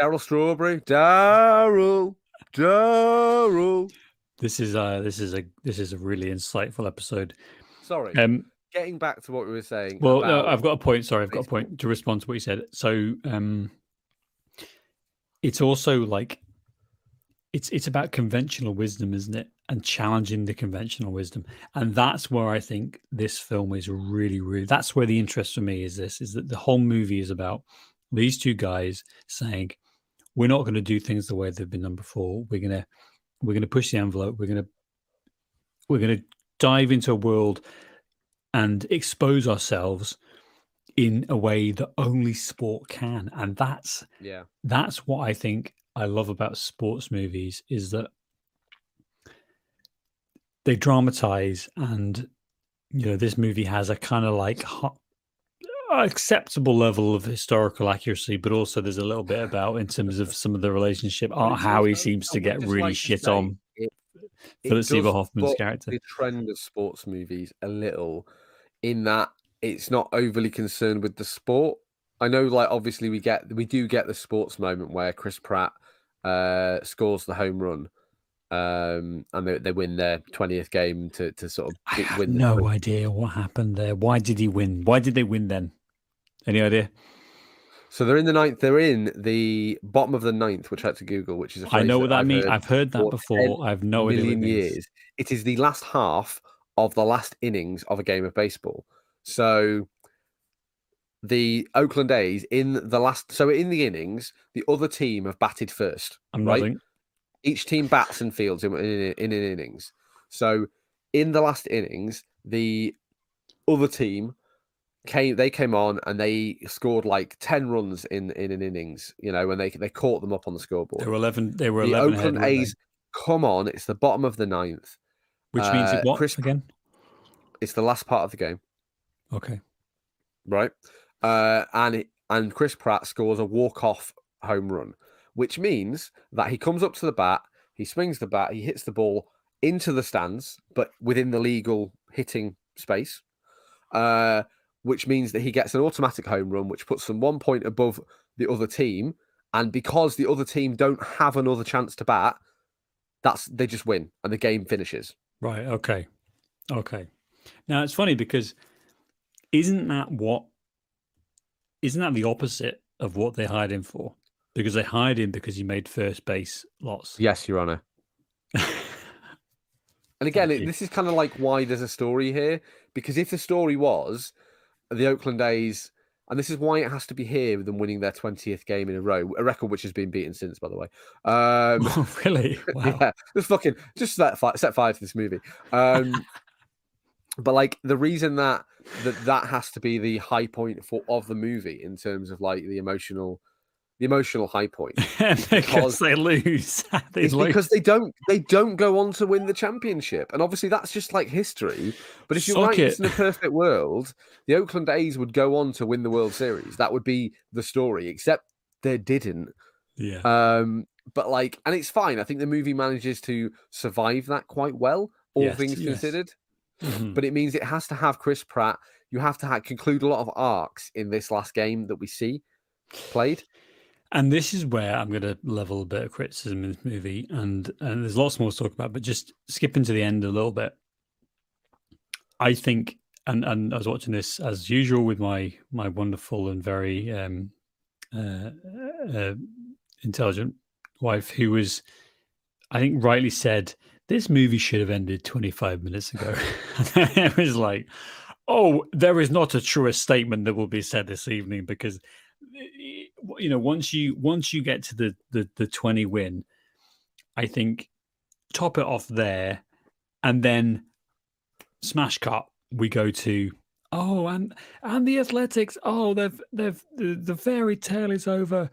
Daryl Strawberry. Daryl. Daryl. This is uh this is a this is a really insightful episode. Sorry. Um, getting back to what we were saying. Well, about... no, I've got a point. Sorry, I've got a point to respond to what you said. So, um, it's also like it's it's about conventional wisdom, isn't it? And challenging the conventional wisdom, and that's where I think this film is really, really. That's where the interest for me is. This is that the whole movie is about these two guys saying, "We're not going to do things the way they've been done before. We're gonna we're gonna push the envelope. We're gonna we're gonna dive into a world." And expose ourselves in a way that only sport can, and that's yeah, that's what I think I love about sports movies is that they dramatize, and you know this movie has a kind of like acceptable level of historical accuracy, but also there's a little bit about in terms of some of the relationship, oh, how he seems to get really like shit to on. It- Philip Seymour Hoffman's character. The trend of sports movies a little, in that it's not overly concerned with the sport. I know, like obviously we get we do get the sports moment where Chris Pratt uh, scores the home run, um, and they, they win their twentieth game to to sort of. I have win no win. idea what happened there. Why did he win? Why did they win then? Any idea? So they're in the ninth. They're in the bottom of the ninth, which I had to Google, which is a I know what that means. I've heard that before. I've no idea what it means. It is the last half of the last innings of a game of baseball. So the Oakland A's in the last. So in the innings, the other team have batted first. I'm right. Loving. Each team bats and fields in, in, in an innings. So in the last innings, the other team. Came, they came on and they scored like ten runs in, in an innings, you know, and they they caught them up on the scoreboard. They were eleven. They were the eleven. Oakland ahead, A's come on. It's the bottom of the ninth, which uh, means it what Chris, again? It's the last part of the game. Okay, right, uh, and it, and Chris Pratt scores a walk-off home run, which means that he comes up to the bat, he swings the bat, he hits the ball into the stands, but within the legal hitting space. Uh, which means that he gets an automatic home run, which puts them one point above the other team. And because the other team don't have another chance to bat, that's they just win and the game finishes. Right. Okay. Okay. Now it's funny because isn't that what, isn't that the opposite of what they hired him for? Because they hired him because he made first base lots. Yes, Your Honor. And again, it, this is kind of like why there's a story here, because if the story was, the Oakland A's, and this is why it has to be here with them winning their twentieth game in a row, a record which has been beaten since, by the way. Um, oh, really? Wow. Yeah, just fucking, just set fire, set fire to this movie. Um, but like the reason that, that that has to be the high point for of the movie in terms of like the emotional, the emotional high point, because, because they lose. they it's lose. Because they don't, they don't go on to win the championship, and obviously that's just like history. But if you're right, in a perfect world, the Oakland A's would go on to win the World Series. That would be the story, except they didn't. Yeah. Um. But like, and it's fine. I think the movie manages to survive that quite well, all yes, things yes. considered. Mm-hmm. But it means it has to have Chris Pratt. You have to have, conclude a lot of arcs in this last game that we see played. And this is where I'm going to level a bit of criticism in this movie, and, and there's lots more to talk about, but just skipping to the end a little bit. I think, and, and I was watching this as usual with my my wonderful and very um, uh, uh, intelligent wife, who was, I think, rightly said, this movie should have ended twenty-five minutes ago. And I was like, oh, there is not a truer statement that will be said this evening, because... you know, once you once you get to the, the, the twenty win, I think top it off there, and then smash cut. We go to oh, and and the Athletics. Oh, they've they've the, the fairy tale is over,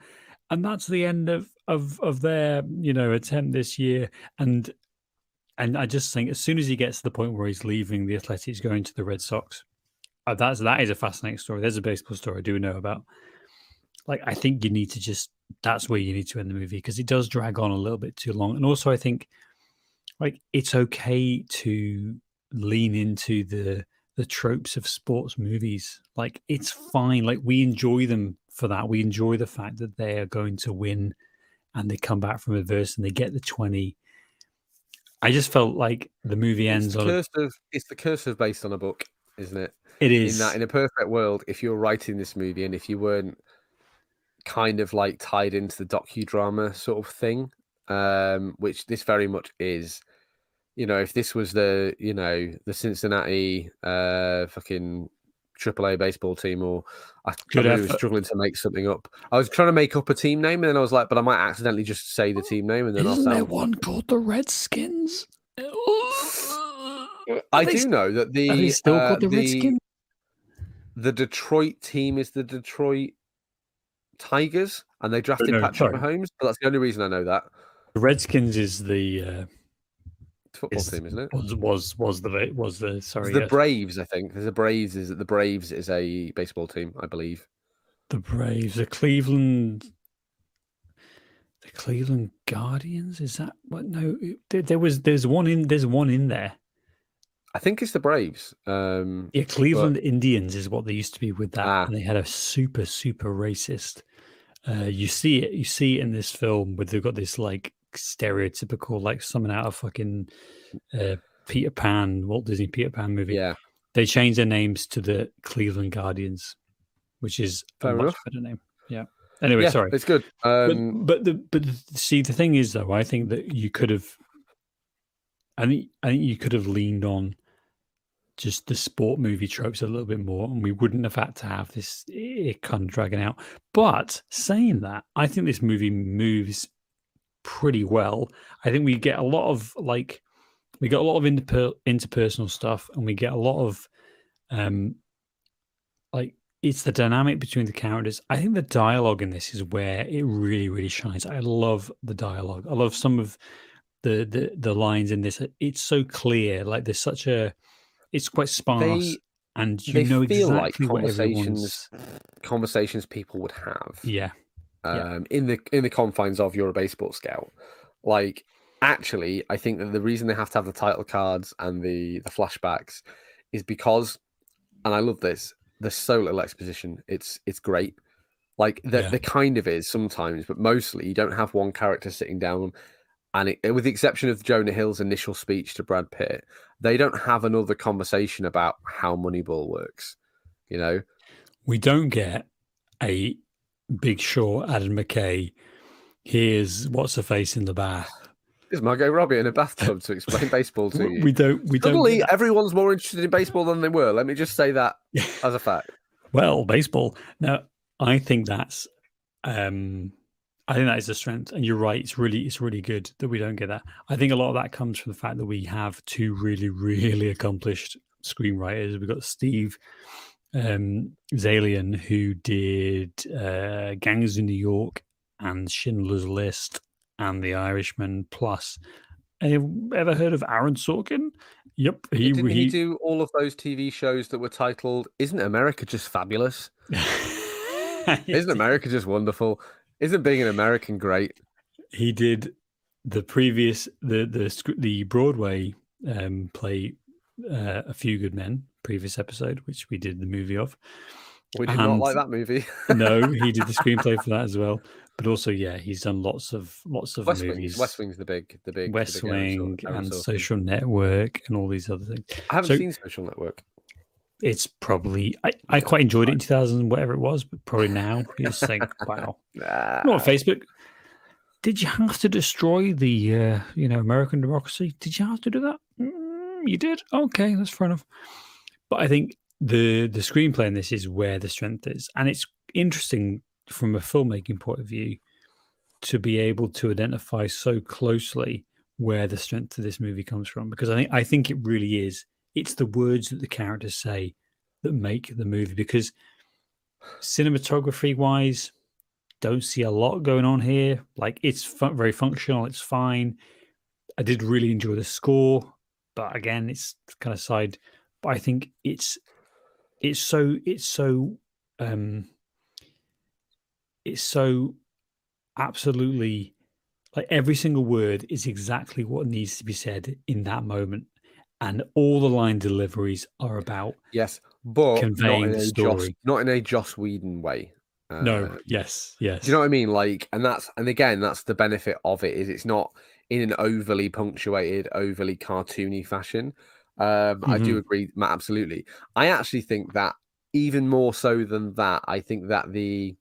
and that's the end of, of, of their you know attempt this year. And and I just think as soon as he gets to the point where he's leaving the Athletics, going to the Red Sox, that's that is a fascinating story. There's a baseball story I do know about. Like, I think you need to just, that's where you need to end the movie, because it does drag on a little bit too long. And also I think like it's okay to lean into the, the tropes of sports movies. Like it's fine. Like we enjoy them for that. We enjoy the fact that they are going to win and they come back from reverse and they get the twenty. I just felt like the movie ends it's on... Cursive, it's the cursive based on a book, isn't it? It is. In, that, in a perfect world, if you're writing this movie and if you weren't kind of like tied into the docudrama sort of thing, um, which this very much is, you know, if this was the, you know, the Cincinnati uh, fucking... Triple A baseball team, or I was struggling to make something up. I was trying to make up a team name, and then I was like, "But I might accidentally just say the team name." And then isn't I'll there one called the Redskins? I do st- know that the are they still uh, called the, the Redskins. The Detroit team is the Detroit Tigers, and they drafted no, Patrick sorry. Mahomes. But that's the only reason I know that. The Redskins is the uh... football is, team, isn't it? Was was was the was the sorry it's the yes. Braves? I think there's a Braves. Is the Braves is a baseball team? I believe the Braves, the Cleveland, the Cleveland Guardians. Is that what? No, there, there was there's one in there's one in there. I think it's the Braves. Um, yeah, Cleveland but... Indians is what they used to be with that, ah. and they had a super super racist. Uh, you see it. You see it in this film, where they've got this like. Stereotypical, like someone out of fucking uh, Peter Pan, Walt Disney Peter Pan movie. Yeah, they changed their names to the Cleveland Guardians, which is Fair a much enough. better name. Yeah. Anyway, yeah, sorry, it's good. Um, but but, the, but the, see, the thing is, though, I think that you could have, I think I think you could have leaned on just the sport movie tropes a little bit more, and we wouldn't have had to have this it kind of dragging out. But saying that, I think this movie moves. Pretty well. I think we get a lot of like, we got a lot of interper- interpersonal stuff, and we get a lot of, um, like it's the dynamic between the characters. I think the dialogue in this is where it really, really shines. I love the dialogue. I love some of the the, the lines in this. It's so clear. Like there's such a, it's quite sparse, they, and you they know feel exactly like what conversations conversations people would have. Yeah. Yeah. Um, in the in the confines of You're a Baseball Scout. Like, actually, I think that the reason they have to have the title cards and the, the flashbacks is because, and I love this, there's so little exposition. It's it's great. Like, there yeah. the kind of is sometimes, but mostly you don't have one character sitting down, and it, with the exception of Jonah Hill's initial speech to Brad Pitt, they don't have another conversation about how Moneyball works, you know? We don't get a... Big Short, Adam McKay. Here's what's her face in the bath. Here's Margot Robbie in a bathtub to explain baseball to you. We don't. We Suddenly, don't. Everyone's more interested in baseball than they were. Let me just say that as a fact. Well, baseball. Now, I think that's. Um, I think that is a strength, and you're right. It's really, it's really good that we don't get that. I think a lot of that comes from the fact that we have two really, really accomplished screenwriters. We've got Steve. Um, Zalian, who did uh, Gangs in New York and Schindler's List and The Irishman. Plus, have you ever heard of Aaron Sorkin? Yep. He, Didn't he, he do all of those T V shows that were titled Isn't America Just Fabulous? Isn't America Just Wonderful? Isn't Being an American Great? He did the previous, the the, the Broadway um, play uh, A Few Good Men. Previous episode, which we did the movie of. We did and not like that movie. No, he did the screenplay for that as well. But also, yeah, he's done lots of lots of West movies. Wing. West Wing's the big, the big West the big Wing Aaron and Aaron Social Network and all these other things. I haven't so, seen Social Network. It's probably I, I quite enjoyed it in two thousand, whatever it was, but probably now you're saying, wow, nah. Not on Facebook. Did you have to destroy the uh, you know American democracy? Did you have to do that? Mm, you did. Okay, that's fair enough. But I think the the screenplay in this is where the strength is. And it's interesting from a filmmaking point of view to be able to identify so closely where the strength of this movie comes from. Because I think I think it really is. It's the words that the characters say that make the movie. Because cinematography-wise, don't see a lot going on here. Like, it's fun, very functional. It's fine. I did really enjoy the score. But again, it's kind of side... I think it's it's so it's so um, it's so absolutely like every single word is exactly what needs to be said in that moment, and all the line deliveries are about yes, but conveying not in a the story, Joss, not in a Joss Whedon way. Uh, Uh, no. Yes. Yes. Do you know what I mean? Like, and that's, and again, that's the benefit of it, is it's not in an overly punctuated, overly cartoony fashion. Um, mm-hmm. I do agree, Matt, absolutely. I actually think that even more so than that, I think that the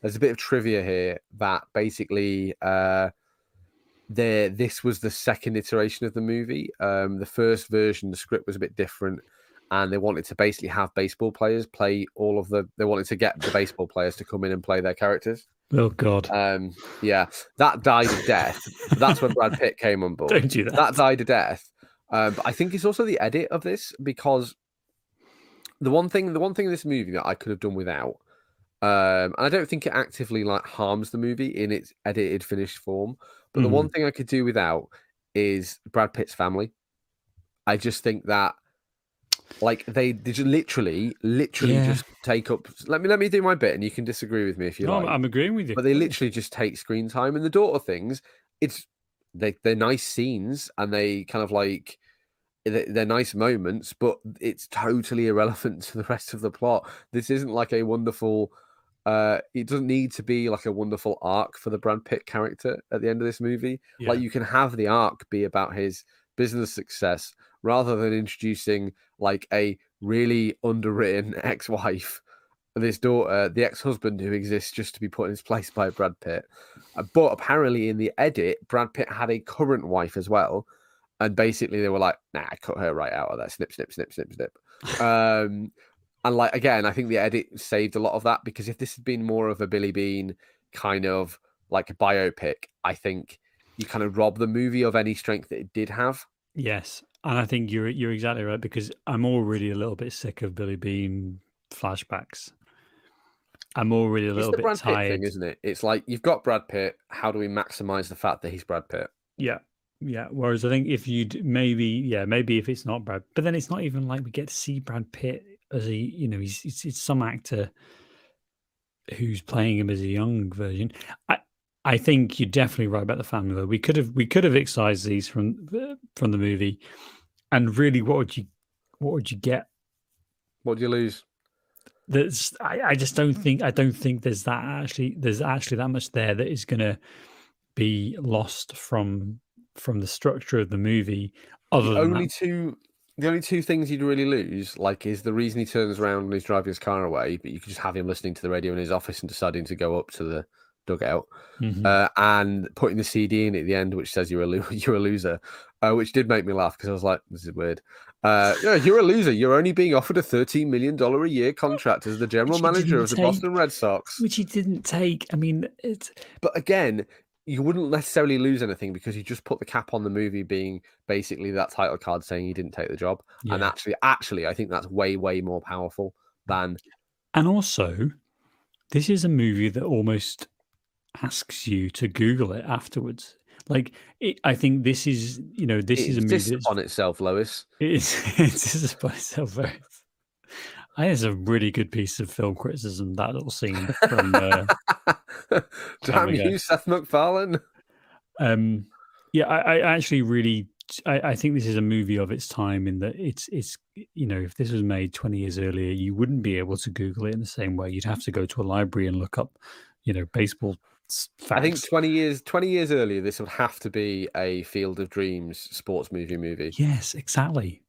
there's a bit of trivia here that basically uh, there this was the second iteration of the movie. Um, the first version, the script was a bit different, and they wanted to basically have baseball players play all of the. They wanted to get the baseball players to come in and play their characters. Oh God! Um, yeah, that died a death. That's when Brad Pitt came on board. Don't do that. That died a death. Uh, but I think it's also the edit of this, because the one thing, the one thing in this movie that I could have done without, um, and I don't think it actively like harms the movie in its edited finished form, but mm-hmm. the one thing I could do without is Brad Pitt's family. I just think that, like, they did literally, literally yeah. just take up. Let me let me do my bit, and you can disagree with me if you no, like. I'm agreeing with you. But they literally just take screen time, and the daughter things. It's they they're nice scenes, and they kind of like. They're nice moments, but it's totally irrelevant to the rest of the plot. This isn't like a wonderful, uh, it doesn't need to be like a wonderful arc for the Brad Pitt character at the end of this movie. Yeah. Like, you can have the arc be about his business success rather than introducing like a really underwritten ex-wife, this daughter, the ex-husband who exists just to be put in his place by Brad Pitt. But apparently in the edit, Brad Pitt had a current wife as well. And basically they were like, nah, cut her right out of that. Snip, snip, snip, snip, snip. um, and like, again, I think the edit saved a lot of that, because if this had been more of a Billy Beane kind of like a biopic, I think you kind of rob the movie of any strength that it did have. Yes. And I think you're, you're exactly right, because I'm already a little bit sick of Billy Beane flashbacks. I'm already a little bit tired. It's the Brad Pitt thing, isn't it? It's like, you've got Brad Pitt. How do we maximize the fact that he's Brad Pitt? Yeah. Yeah, whereas I think if you'd maybe, yeah, maybe if it's not Brad, but then it's not even like we get to see Brad Pitt as a, you know, he's it's, it's some actor who's playing him as a young version. I I think you're definitely right about the family, though. We could have we could have excised these from from the movie, and really, what would you what would you get? What do you lose? That's I, I just don't think I don't think there's that actually there's actually that much there that is going to be lost from. from the structure of the movie. Other the than only that. two the only two things you'd really lose, like, is the reason he turns around when he's driving his car away, but you could just have him listening to the radio in his office and deciding to go up to the dugout, mm-hmm. uh, and putting the C D in at the end which says you're a lo- you're a loser, uh, which did make me laugh because I was like, this is weird. Uh, yeah, you're a loser. You're only being offered a thirteen million dollars a year contract as the general manager of the take, Boston Red Sox, which he didn't take. I mean, it's but again. You wouldn't necessarily lose anything because you just put the cap on the movie being basically that title card saying you didn't take the job. Yeah. And actually, actually, I think that's way, way more powerful than... And also, this is a movie that almost asks you to Google it afterwards. Like, it, I think this is, you know, this it is a movie... It's on itself, Lois. It is it's on itself, Lois. I think it's a really good piece of film criticism, that little scene from... Uh, Damn you, ago. Seth MacFarlane. Um, yeah, I, I actually really, I, I think this is a movie of its time, in that it's, it's, you know, if this was made twenty years earlier, you wouldn't be able to Google it in the same way. You'd have to go to a library and look up, you know, baseball facts. I think twenty years, twenty years earlier, this would have to be a Field of Dreams sports movie movie. Yes, exactly.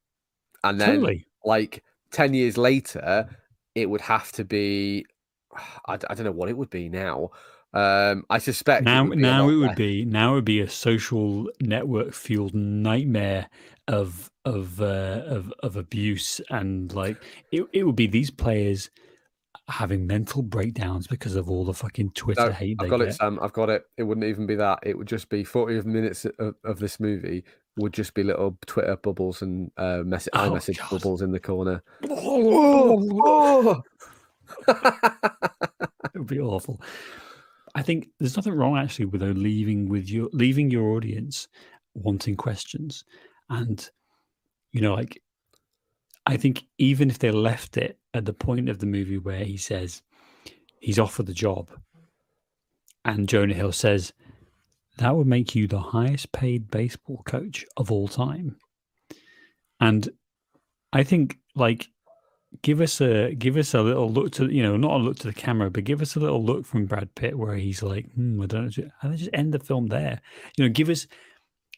And then, totally. Like ten years later, it would have to be. I, I don't know what it would be now. Um, I suspect now. It now it would less. be now it would be a social network fueled nightmare of of, uh, of of abuse, and like it it would be these players having mental breakdowns because of all the fucking Twitter no, hate. I've they got get. it, Sam. I've got it. It wouldn't even be that. It would just be forty minutes of, of this movie would just be little Twitter bubbles and uh, mess- oh, iMessage God. bubbles in the corner. Oh, oh, oh. It would be awful. I think there's nothing wrong actually with leaving with your leaving your audience wanting questions, and you know, like I think even if they left it at the point of the movie where he says he's offered the job, and Jonah Hill says that would make you the highest paid baseball coach of all time, and I think like give us a give us a little look to, you know, not a look to the camera, but give us a little look from Brad Pitt where he's like, hmm, I don't know, and just end the film there. You know, give us.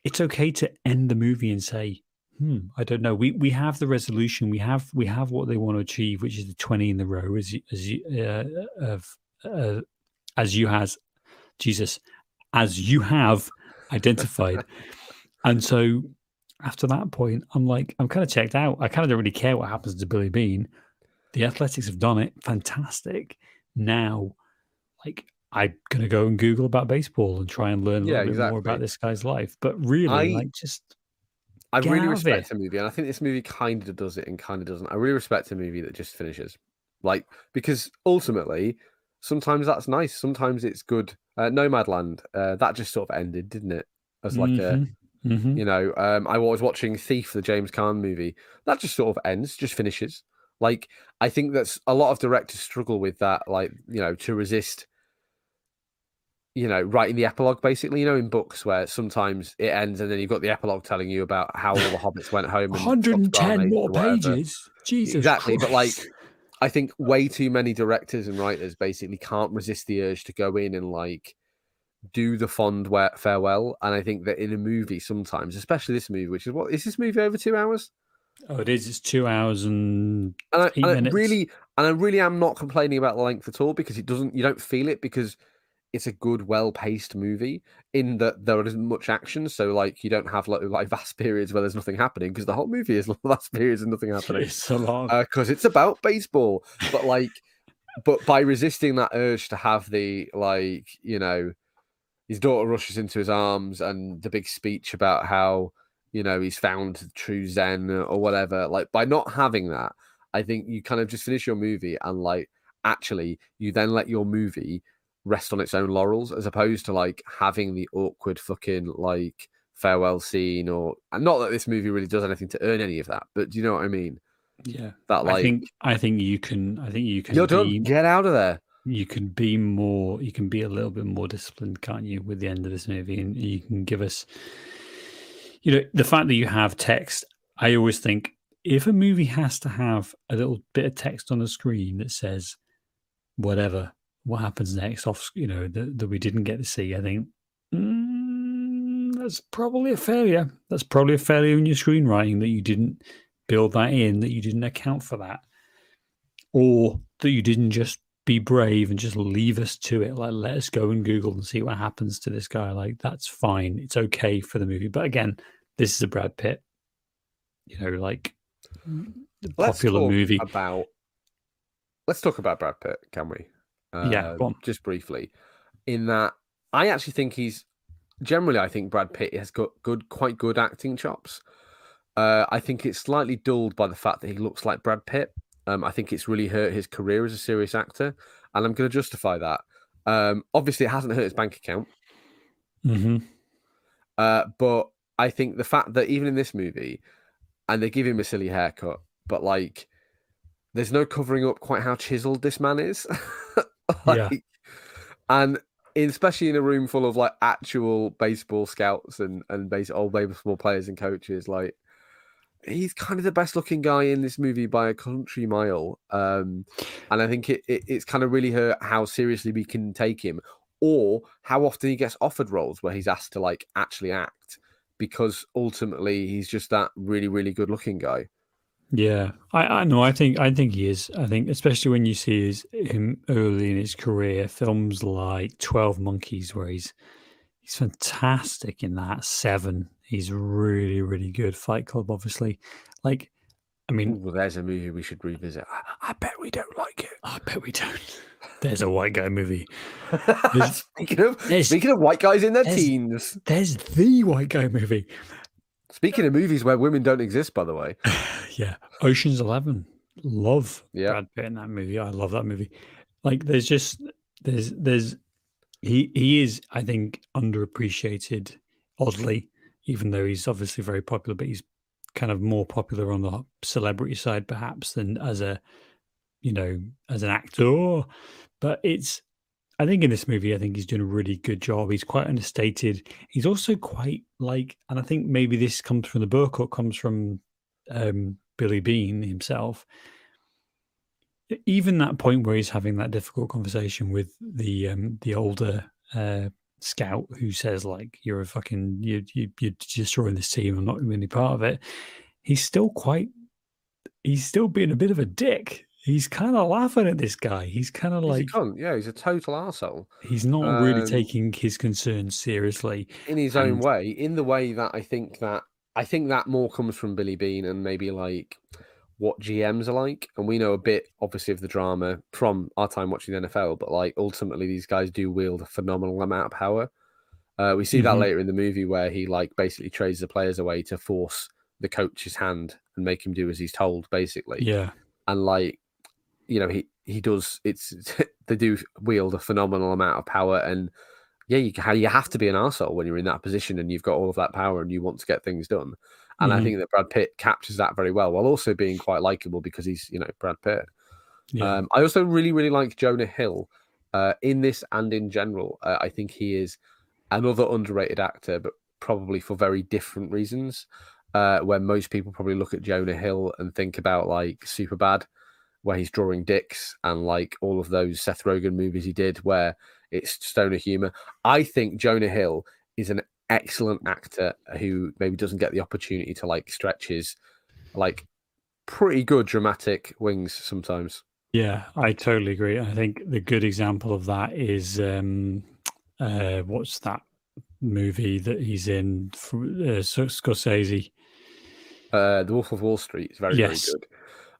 It's okay to end the movie and say, hmm, I don't know. We we have the resolution. We have we have what they want to achieve, which is the twenty in the row, as as uh, of uh, as you has Jesus, as you have identified, and so. After that point, I'm like, I'm kind of checked out. I kind of don't really care what happens to Billy Beane. The Athletics have done it. Fantastic. Now, like, I'm going to go and Google about baseball and try and learn a little yeah, bit exactly. more about this guy's life. But really, I, like, just I really respect a movie, and I think this movie kind of does it and kind of doesn't. I really respect a movie that just finishes. Like, because ultimately, sometimes that's nice. Sometimes it's good. Uh, Nomadland, uh, that just sort of ended, didn't it? As like mm-hmm. a... Mm-hmm. You know, um, I was watching Thief, the James Caan movie. That just sort of ends, just finishes. Like, I think that's a lot of directors struggle with that, like, you know, to resist, you know, writing the epilogue, basically, you know, in books where sometimes it ends and then you've got the epilogue telling you about how all the hobbits went home. And one hundred ten more pages. Jesus. Exactly. Christ. But like, I think way too many directors and writers basically can't resist the urge to go in and like, do the fond farewell. And I think that in a movie sometimes, especially this movie, which is what is this movie over two hours? Oh, it is. It's two hours and, and, I, eight and minutes. I really, and I really am not complaining about the length at all because it doesn't, you don't feel it because it's a good, well-paced movie in that there isn't much action. So like you don't have like, like vast periods where there's nothing happening because the whole movie is vast periods and nothing happening. It's so long. Uh, 'cause it's about baseball. But like, but by resisting that urge to have the like, you know, his daughter rushes into his arms and the big speech about how, you know, he's found true Zen or whatever. Like, by not having that, I think you kind of just finish your movie and, like, actually, you then let your movie rest on its own laurels as opposed to, like, having the awkward fucking, like, farewell scene or... And not that this movie really does anything to earn any of that, but do you know what I mean? Yeah. That, like... I think, I think you can... I think you can... You're done. Be... Get out of there. You can be more, you can be a little bit more disciplined, can't you, with the end of this movie? And you can give us, you know, the fact that you have text. I always think if a movie has to have a little bit of text on the screen that says whatever, what happens next, off, you know, that, that we didn't get to see, I think mm, that's probably a failure. That's probably a failure in your screenwriting that you didn't build that in, that you didn't account for that, or that you didn't just be brave and just leave us to it. Like, let us go and Google and see what happens to this guy. Like, that's fine. It's okay for the movie. But again, this is a Brad Pitt, you know, like popular movie. About let's talk about Brad Pitt, can we? Uh, yeah, go on. Just briefly. In that, I actually think he's generally. I think Brad Pitt has got good, quite good acting chops. Uh, I think it's slightly dulled by the fact that he looks like Brad Pitt. Um, I think it's really hurt his career as a serious actor, and I'm going to justify that. Um, obviously, it hasn't hurt his bank account. Mm-hmm. Uh, but I think the fact that even in this movie, and they give him a silly haircut, but like, there's no covering up quite how chiseled this man is. like, yeah. And especially in a room full of like actual baseball scouts and and base old baseball players and coaches, like. He's kind of the best looking guy in this movie by a country mile. Um, and I think it, it, it's kind of really hurt how seriously we can take him or how often he gets offered roles where he's asked to like actually act because ultimately he's just that really, really good looking guy. Yeah, I, I know. I think, I think he is. I think, especially when you see his, him early in his career, films like twelve Monkeys, where he's, he's fantastic in that. Seven. He's really, really good. Fight Club, obviously. Like, I mean... Well, there's a movie we should revisit. I, I bet we don't like it. I bet we don't. There's a white guy movie. speaking, of, speaking of white guys in their there's, teens. There's the white guy movie. Speaking of movies where women don't exist, by the way. yeah. Ocean's Eleven. Love yeah. Brad Pitt in that movie. I love that movie. Like, there's just... There's... there's he, he is, I think, underappreciated, oddly. Even though he's obviously very popular, but he's kind of more popular on the celebrity side, perhaps, than as a, you know, as an actor. But it's, I think in this movie, I think he's doing a really good job. He's quite understated. He's also quite like, and I think maybe this comes from the book or comes from um, Billy Beane himself. even that point where he's having that difficult conversation with the um, the older uh, scout who says, like, you're a fucking, you, you, you're destroying this team, I'm not going to be any part of it. He's still quite, he's still being a bit of a dick. He's kind of laughing at this guy. He's kind of like, he's a cunt. Yeah, he's a total arsehole. He's not um, really taking his concerns seriously. In his and, own way, in the way that I think that, I think that more comes from Billy Beane and maybe like what G Ms are like. And we know a bit, obviously, of the drama from our time watching the N F L, but like ultimately these guys do wield a phenomenal amount of power. Uh, we see mm-hmm. that later in the movie where he like basically trades the players away to force the coach's hand and make him do as he's told, basically. Yeah. And like, you know, he, he does, it's, they do wield a phenomenal amount of power. And yeah, you, you have to be an arsehole when you're in that position and you've got all of that power and you want to get things done. And mm-hmm. I think that Brad Pitt captures that very well, while also being quite likable because he's, you know, Brad Pitt. Yeah. Um, I also really, really like Jonah Hill uh, in this and in general. Uh, I think he is another underrated actor, but probably for very different reasons. Uh, where most people probably look at Jonah Hill and think about like Superbad, where he's drawing dicks, and like all of those Seth Rogen movies he did where it's stoner humor. I think Jonah Hill is an excellent actor who maybe doesn't get the opportunity to like stretch his like pretty good dramatic wings sometimes. Yeah, I totally agree. I think the good example of that is um, uh, what's that movie that he's in, for, uh, Scorsese? Uh, The Wolf of Wall Street is very, yes. very good.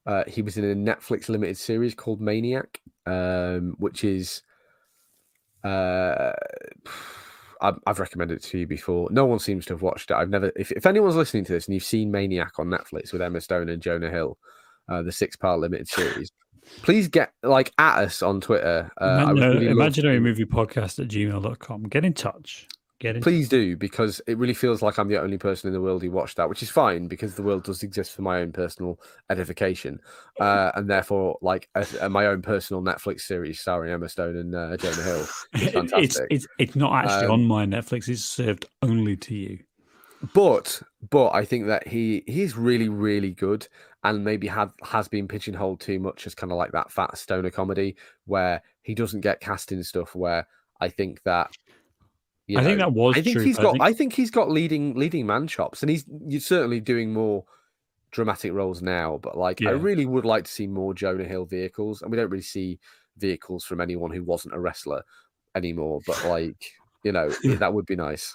Uh, he was in a Netflix limited series called Maniac, um, which is... Uh, I've recommended it to you before. No one seems to have watched it. I've never... If, if anyone's listening to this and you've seen Maniac on Netflix with Emma Stone and Jonah Hill, uh, the six-part limited series, please get like at us on Twitter. Uh, no, I no, really Imaginary Movie Podcast at gmail dot com. Get in touch. Get in please touch. do, because it really feels like I'm the only person in the world who watched that, which is fine because the world does exist for my own personal edification, uh, and therefore, like a, a, my own personal Netflix series starring Emma Stone and uh, Jonah Hill. It's fantastic. It's, it's, it's not actually um, on my Netflix; it's served only to you. But but I think that he he's really really good, and maybe have has been pigeonholed too much as kind of like that fat stoner comedy where he doesn't get cast in stuff. Where I think that. You I know, think that was. I think true, he's got. I think... I think he's got leading leading man chops, and he's you're certainly doing more dramatic roles now. But like, yeah. I really would like to see more Jonah Hill vehicles, and we don't really see vehicles from anyone who wasn't a wrestler anymore. But like, you know, that would be nice.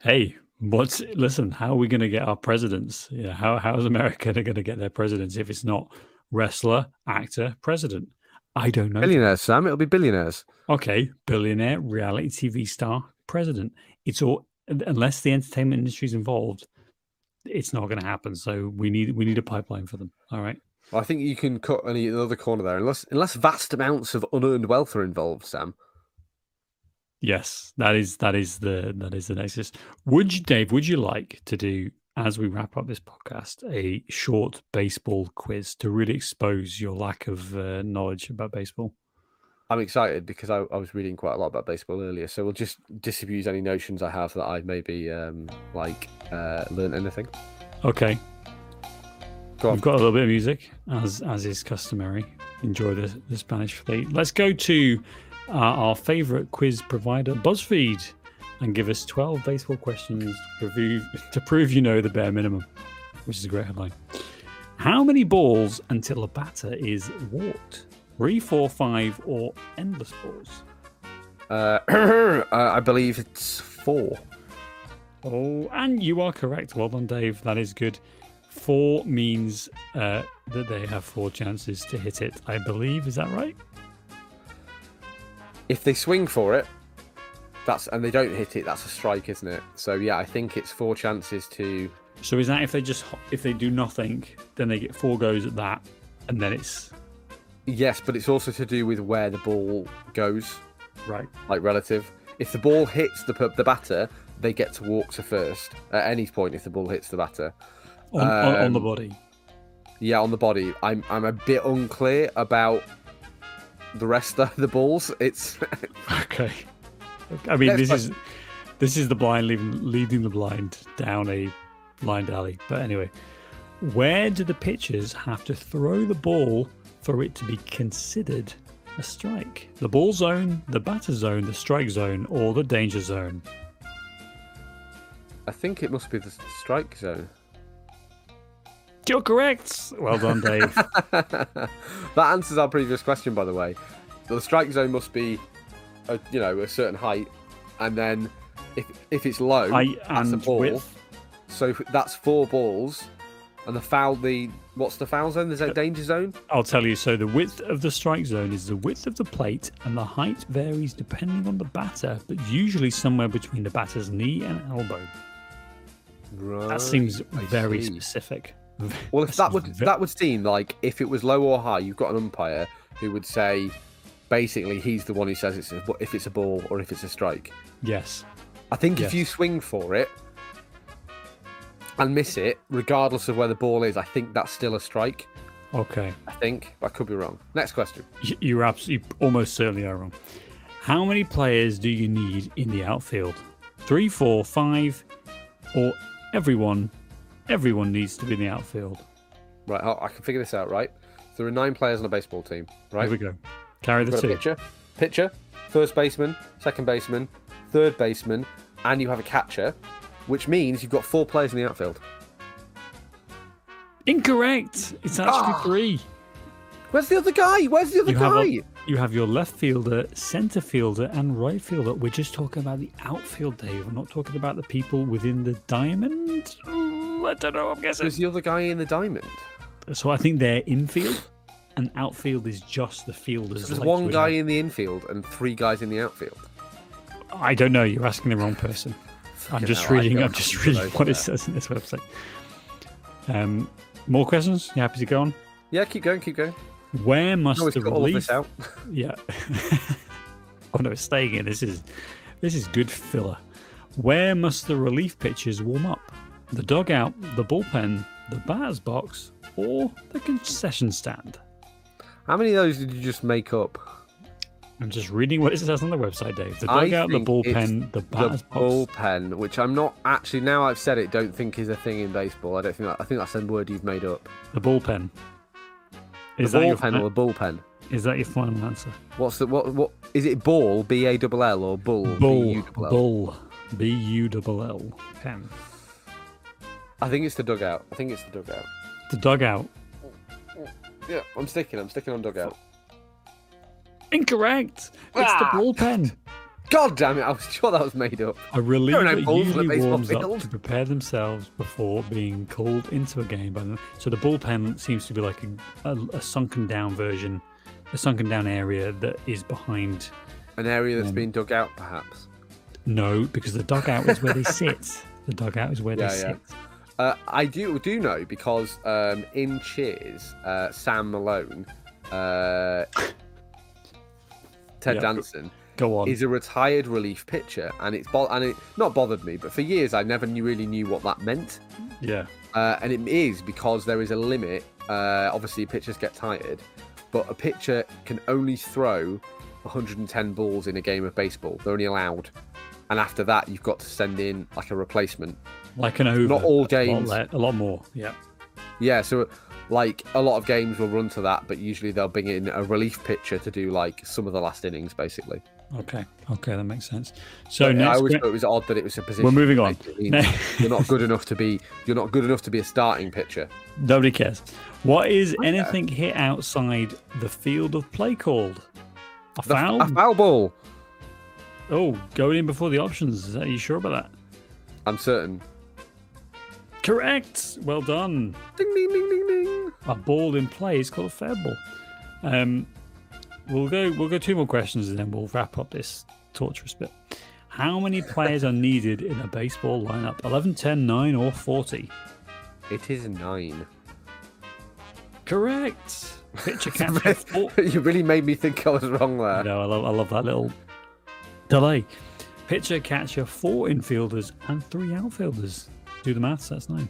Hey, what's listen? How are we going to get our presidents? Yeah, how how's America going to get their presidents if it's not wrestler, actor, president? I don't know. Billionaires, Sam. It'll be billionaires. Okay. Billionaire, reality T V star, president. It's all, unless the entertainment industry is involved, it's not going to happen. So we need we need a pipeline for them. All right. Well, I think you can cut any other corner there, unless unless vast amounts of unearned wealth are involved, Sam. Yes, that is that is the that is the nexus. Would you, Dave? Would you like to do, as we wrap up this podcast, a short baseball quiz to really expose your lack of uh, knowledge about baseball? I'm excited because I, I was reading quite a lot about baseball earlier, so we'll just disabuse any notions I have that I maybe um, like uh, learned anything. Okay. Go on. We've got a little bit of music, as as is customary. Enjoy the, the Spanish fleet. Let's go to uh, our favourite quiz provider, BuzzFeed, and give us twelve baseball questions to prove, to prove you know the bare minimum, which is a great headline. How many balls until a batter is walked? Three, four, five, or endless balls? Uh, uh, I believe it's four. Oh, and you are correct. Well done, Dave. That is good. Four means uh, that they have four chances to hit it, I believe. Is that right? If they swing for it, That's and they don't hit it, that's a strike, isn't it? So yeah, I think it's four chances to. So is that if they just if they do nothing, then they get four goes at that, and then it's. Yes, but it's also to do with where the ball goes, right? Like relative. If the ball hits the the batter, they get to walk to first at any point. If the ball hits the batter, on, um, on the body. Yeah, on the body. I'm I'm a bit unclear about the rest of the balls. It's okay. I mean, Next this question. is this is the blind leading, leading the blind down a blind alley. But anyway, where do the pitchers have to throw the ball for it to be considered a strike. The ball zone, the batter zone, the strike zone, or the danger zone. I think it must be the strike zone. You're correct. Well done, Dave. That answers our previous question, by the way. The strike zone must be, a, you know, a certain height, and then if if it's low, height that's and a ball. Width. So that's four balls, and the foul. The what's the foul zone? There's that danger zone. I'll tell you. So the width of the strike zone is the width of the plate, and the height varies depending on the batter, but usually somewhere between the batter's knee and elbow. Right. That seems very specific. Well, if that would that would seem like if it was low or high, you've got an umpire who would say, basically, he's the one who says it's a, if it's a ball or if it's a strike. Yes. I think yes. if you swing for it and miss it, regardless of where the ball is, I think that's still a strike. Okay. I think, but I could be wrong. Next question. You're absolutely, almost certainly are wrong. How many players do you need in the outfield? Three, four, five, or everyone? Everyone needs to be in the outfield. Right, I can figure this out, right? There are nine players on a baseball team, right? Here we go. Carry the two. Pitcher, pitcher, first baseman, second baseman, third baseman, and you have a catcher, which means you've got four players in the outfield. Incorrect. It's actually ah. three. Where's the other guy? Where's the other you guy? Have a, you have your left fielder, centre fielder, and right fielder. We're just talking about the outfield, Dave. We're not talking about the people within the diamond. Ooh, I don't know. I'm guessing. Who's the other guy in the diamond? So I think they're infield, and outfield is just the fielders. So there's like one guy in the infield and three guys in the outfield. I don't know. You're asking the wrong person. I'm just hell, reading. I'm just reading what it says in this website. Um, more questions? You happy to go on? Yeah, keep going. Keep going. Where must no, the relief? All of this out. Yeah. Oh no, it's staying in. This is this is good filler. Where must the relief pitchers warm up? The dugout, the bullpen, the batter's box, or the concession stand? How many of those did you just make up? I'm just reading what it says on the website, Dave. The dugout, the bullpen, the batter's box. The bullpen, which I'm not actually now I've said it. Don't think is a thing in baseball. I don't think. That, I think that's a word you've made up. The bullpen. Is the bullpen your, or the bullpen? Is that your final answer? What's the what? What is it? Ball, B A double L, or bull? Bull, bull, B U double L. Pen. I think it's the dugout. I think it's the dugout. The dugout. Yeah, I'm sticking. I'm sticking on dugout. Incorrect. Ah. It's the bullpen. God damn it! I was sure that was made up. A reliever that usually warms field. up to prepare themselves before being called into a game by them. So the bullpen seems to be like a, a, a sunken down version, a sunken down area that is behind an area that's um, been dug out, perhaps. No, because the dugout is where they sit. The dugout is where yeah, they yeah. sit. Uh, I do do know because um, in Cheers, uh, Sam Malone, uh, Ted yeah, Danson. Go on. Is a retired relief pitcher, and it's bo- and it not bothered me, but for years I never knew, really knew what that meant. Yeah, uh, and it is because there is a limit. Uh, obviously, pitchers get tired, but a pitcher can only throw one hundred ten balls in a game of baseball. They're only allowed, and after that, you've got to send in like a replacement, like an over. Not all games, a lot, le- a lot more. Yeah, yeah. So. Like, a lot of games will run to that, but usually they'll bring in a relief pitcher to do, like, some of the last innings, basically. Okay, okay, that makes sense. So yeah, next I always qu- thought it was odd that it was a position. We're moving on. You're not good enough to be. You're not good enough to be a starting pitcher. Nobody cares. What is okay. anything hit outside the field of play called? A the, foul. A foul ball. Oh, going in before the options. Are you sure about that? I'm certain. Correct. Well done. Ding ding ding ding ding. A ball in play is called a fair ball. Um, we'll go. We'll go two more questions and then we'll wrap up this torturous bit. How many players are needed in a baseball lineup? Eleven, ten, nine, or forty? It is nine. Correct. Pitcher catcher. You really made me think I was wrong there. No, I love. I love that little delay. Pitcher catcher, four infielders, and three outfielders. Do the maths, that's nine.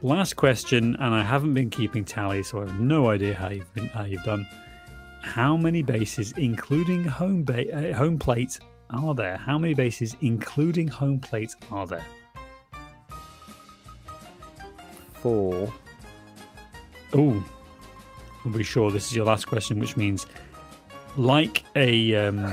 Last question, and I haven't been keeping tally, so I have no idea how you've been, how you've done. How many bases, including home ba- uh, home plate, are there? How many bases, including home plate, are there? Four. Ooh, We'll be sure this is your last question, which means, like a, um,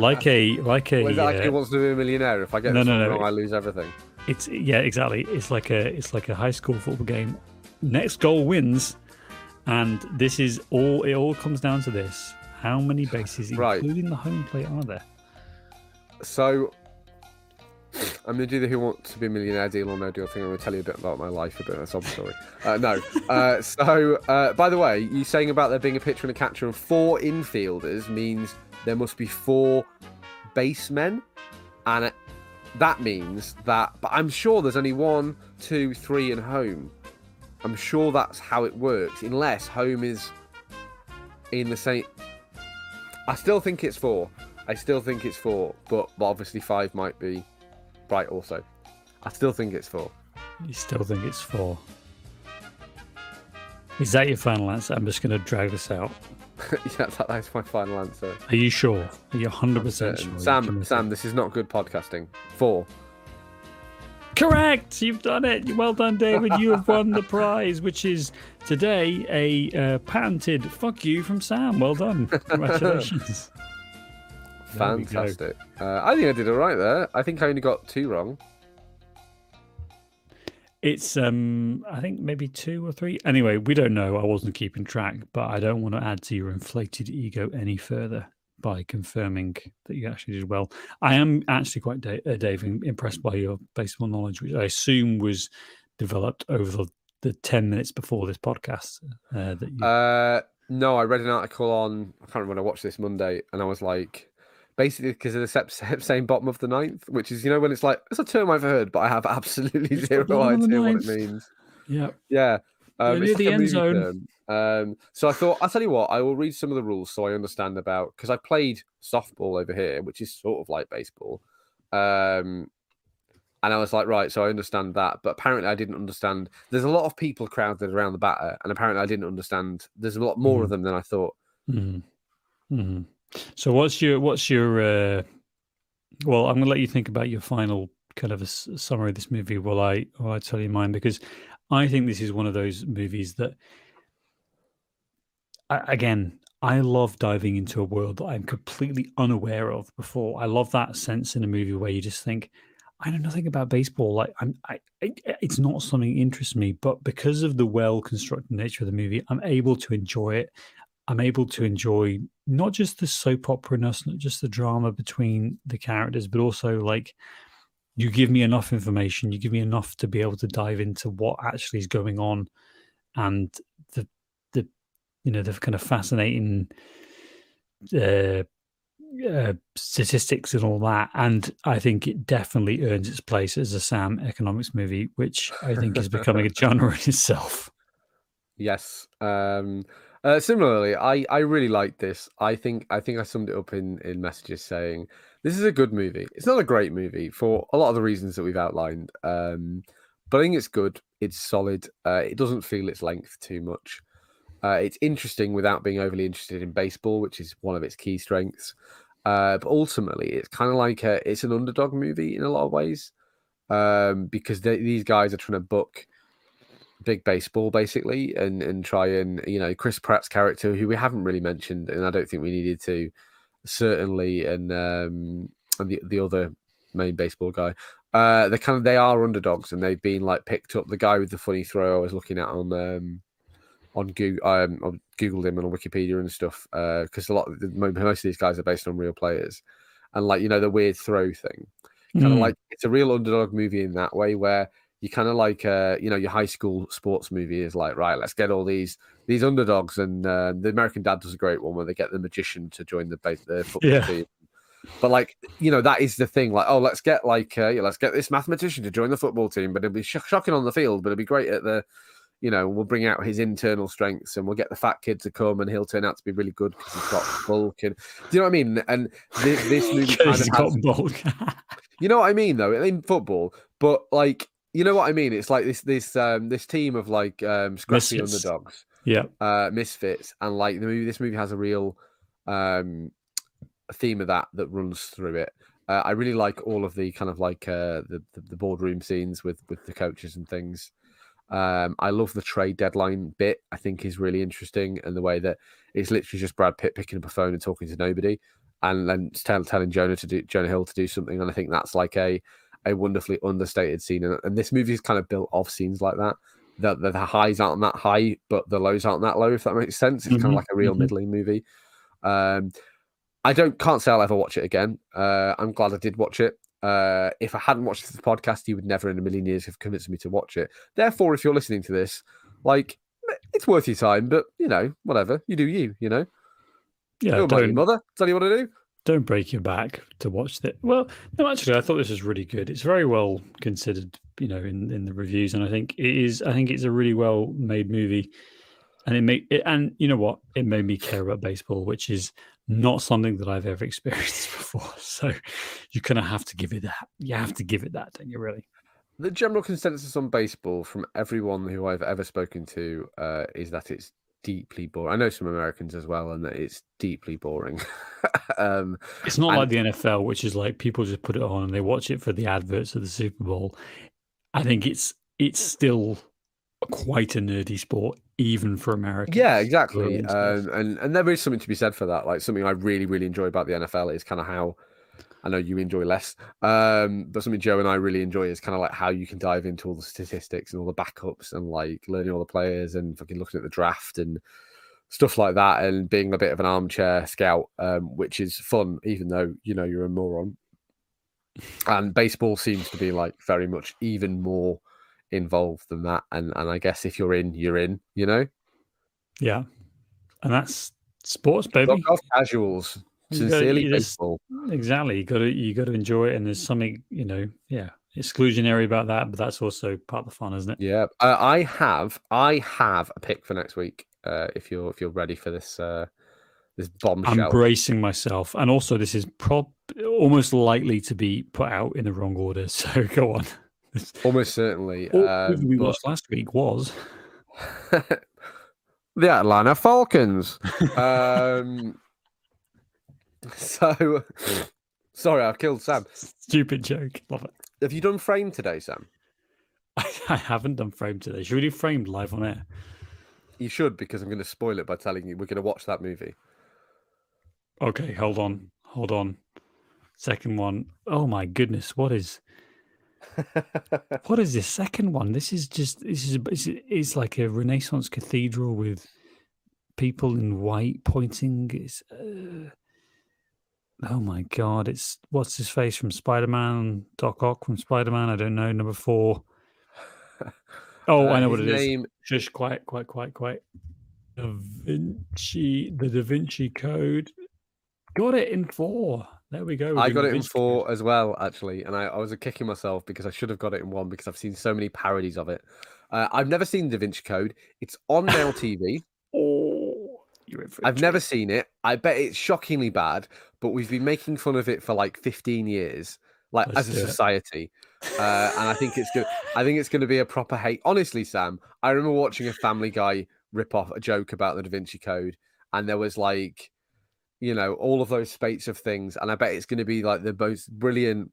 like a, like a. Well, like uh, he wants to be a millionaire. If I get no, this no, no, wrong, no. I lose everything. It's yeah, exactly. It's like a, it's like a high school football game. Next goal wins, and this is all. It all comes down to this: how many bases, right, including the home plate, are there? So, I'm going to do the Who Wants to Be a Millionaire Deal or No Deal thing. I'm going to tell you a bit about my life, a bit of a sob story. Uh, no. Uh, so, uh, by the way, you saying about there being a pitcher and a catcher and four infielders means there must be four basemen. And it, that means that... But I'm sure there's only one, two, three and home. I'm sure that's how it works, unless home is in the same... I still think it's four. I still think it's four, but, but obviously five might be... Right, also. I still think it's four. You still think it's four. Is that your final answer? I'm just going to drag this out. Yeah, that, that's my final answer. Are you sure? Are you one hundred percent sure? Sam, Sam, this is not good podcasting. Four. Correct! You've done it! Well done, David. You have won the prize, which is today a uh, patented fuck you from Sam. Well done. Congratulations. Fantastic. Uh, I think I did all right there. I think I only got two wrong. It's, um, I think, maybe two or three. Anyway, we don't know. I wasn't keeping track, but I don't want to add to your inflated ego any further by confirming that you actually did well. I am actually quite, da- uh, Dave, impressed by your baseball knowledge, which I assume was developed over the, the ten minutes before this podcast. Uh, that you... uh, no, I read an article on, I can't remember when I watched this Monday, and I was like, basically, because of the same bottom of the ninth, which is, you know, when it's like, it's a term I've heard, but I have absolutely it's zero idea what it means. Yeah. Yeah. Um, near the like end zone. Um, so I thought, I'll tell you what, I will read some of the rules so I understand about, because I played softball over here, which is sort of like baseball. Um, and I was like, right, so I understand that. But apparently I didn't understand. There's a lot of people crowded around the batter, and apparently I didn't understand. There's a lot more mm. of them than I thought. Mm. Mm-hmm. So what's your what's your uh, well? I'm gonna let you think about your final kind of a s- summary of this movie. While I while I tell you mine, because I think this is one of those movies that, I, again, I love diving into a world that I'm completely unaware of before. I love that sense in a movie where you just think, I know nothing about baseball. Like I'm, I, it, it's not something that interests me. But because of the well-constructed nature of the movie, I'm able to enjoy it. I'm able to enjoy not just the soap opera-ness, not just the drama between the characters, but also, like, you give me enough information, you give me enough to be able to dive into what actually is going on, and the, the you know, the kind of fascinating uh, uh, statistics and all that. And I think it definitely earns its place as a Sam economics movie, which I think is becoming a genre in itself. Yes. Um... Uh, similarly, I, I really liked this. I think I think I summed it up in, in messages saying, this is a good movie. It's not a great movie for a lot of the reasons that we've outlined. Um, but I think it's good. It's solid. Uh, it doesn't feel its length too much. Uh, it's interesting without being overly interested in baseball, which is one of its key strengths. Uh, but ultimately, it's kind of like a, it's an underdog movie in a lot of ways, um, because they, these guys are trying to book big baseball basically and and try and, you know, Chris Pratt's character, who we haven't really mentioned, and I don't think we needed to, certainly, and um and the, the other main baseball guy, uh they kind of they are underdogs, and they've been like picked up. The guy with the funny throw I was looking at on um on Google, um, I googled him on Wikipedia and stuff, uh because a lot of the, most of these guys are based on real players, and like, you know, the weird throw thing, kind mm. of like, it's a real underdog movie in that way, where you kind of like, uh, you know, your high school sports movie is like, right, let's get all these these underdogs. And uh, the American Dad does a great one where they get the magician to join the, base, the football yeah. team. But like, you know, that is the thing. Like, oh, let's get like, uh, yeah, let's get this mathematician to join the football team, but it'll be sh- shocking on the field, but it'll be great at the, you know, we'll bring out his internal strengths, and we'll get the fat kid to come, and he'll turn out to be really good because he's got bulk. And, do you know what I mean? And this, this movie kind of got has, bulk. You know what I mean, though, in football, but like, you know what I mean? It's like this this um, this team of like um, scrappy misfits. underdogs, yeah, uh, misfits, and like the movie. This movie has a real um, theme of that that runs through it. Uh, I really like all of the kind of like uh, the, the the boardroom scenes with with the coaches and things. Um, I love the trade deadline bit. I think is really interesting, and the way that it's literally just Brad Pitt picking up a phone and talking to nobody, and then tell, telling Jonah to do Jonah Hill to do something. And I think that's like a a wonderfully understated scene. And, and this movie is kind of built off scenes like that. The, the, the highs aren't that high, but the lows aren't that low. If that makes sense, it's mm-hmm. kind of like a real mm-hmm. middling movie. Um, I don't can't say I'll ever watch it again. Uh, I'm glad I did watch it. Uh, if I hadn't watched this podcast, you would never in a million years have convinced me to watch it. Therefore, if you're listening to this, like, it's worth your time, but, you know, whatever. You do you, you know? Yeah, don't, your mother. Tell you what I do. Don't break your back to watch it. Well, no, actually, I thought this was really good. It's very well considered, you know, in, in the reviews, and I think it is. I think it's a really well-made movie, and it made it, and you know what? It made me care about baseball, which is not something that I've ever experienced before. So you kind of have to give it that. You have to give it that, don't you, really? The general consensus on baseball from everyone who I've ever spoken to uh, is that it's deeply boring. I know some Americans as well, and that it's deeply boring. um, it's not and- like the N F L, which is like people just put it on and they watch it for the adverts of the Super Bowl. I think it's it's still quite a nerdy sport, even for Americans. Yeah, exactly. Um, and, and there is something to be said for that. Like something I really, really enjoy about the N F L is kind of how, I know you enjoy less, um, but something Joe and I really enjoy is kind of like how you can dive into all the statistics and all the backups and like learning all the players and fucking looking at the draft and stuff like that and being a bit of an armchair scout, um, which is fun, even though, you know, you're a moron. And baseball seems to be like very much even more involved than that, and and I guess if you're in, you're in, you know. Yeah, and that's sports, baby. Knock off casuals, sincerely baseball. Exactly, you got to you got to enjoy it, and there's something, you know, yeah, exclusionary about that, but that's also part of the fun, isn't it? Yeah, uh, I have I have a pick for next week. Uh, if you're if you're ready for this uh, this bombshell, I'm bracing myself, and also this is prob almost likely to be put out in the wrong order. So go on. Almost certainly. All um, we but... watched last week was the Atlanta Falcons. um, so, sorry, I've killed Sam. Stupid joke. Love it. Have you done Frame today, Sam? I, I haven't done Frame today. Should we do Frame live on air? You should, because I'm going to spoil it by telling you we're going to watch that movie. Okay, hold on. Hold on. Second one. Oh, my goodness. What is... what is this second one? This is just this is it's like a Renaissance cathedral with people in white pointing. It's uh, oh my god! It's what's his face from Spider-Man? Doc Ock from Spider-Man? I don't know. Number four. Oh, uh, I know what it name... is. Shush! Quiet! Quiet! Quiet! Quiet! Da Vinci, the Da Vinci Code. Got it in four. There we go. I got it in four as well, actually. And I, I was kicking myself because I should have got it in one because I've seen so many parodies of it. Uh, I've never seen Da Vinci Code. It's on Now T V. Oh, you're in for I've never seen it. I bet it's shockingly bad, but we've been making fun of it for like fifteen years, like Let's as a society. Uh, and I think it's good. I think it's going to be a proper hate. Honestly, Sam, I remember watching a Family Guy rip off a joke about the Da Vinci Code, and there was like, you know, all of those spates of things. And I bet it's going to be like the most brilliant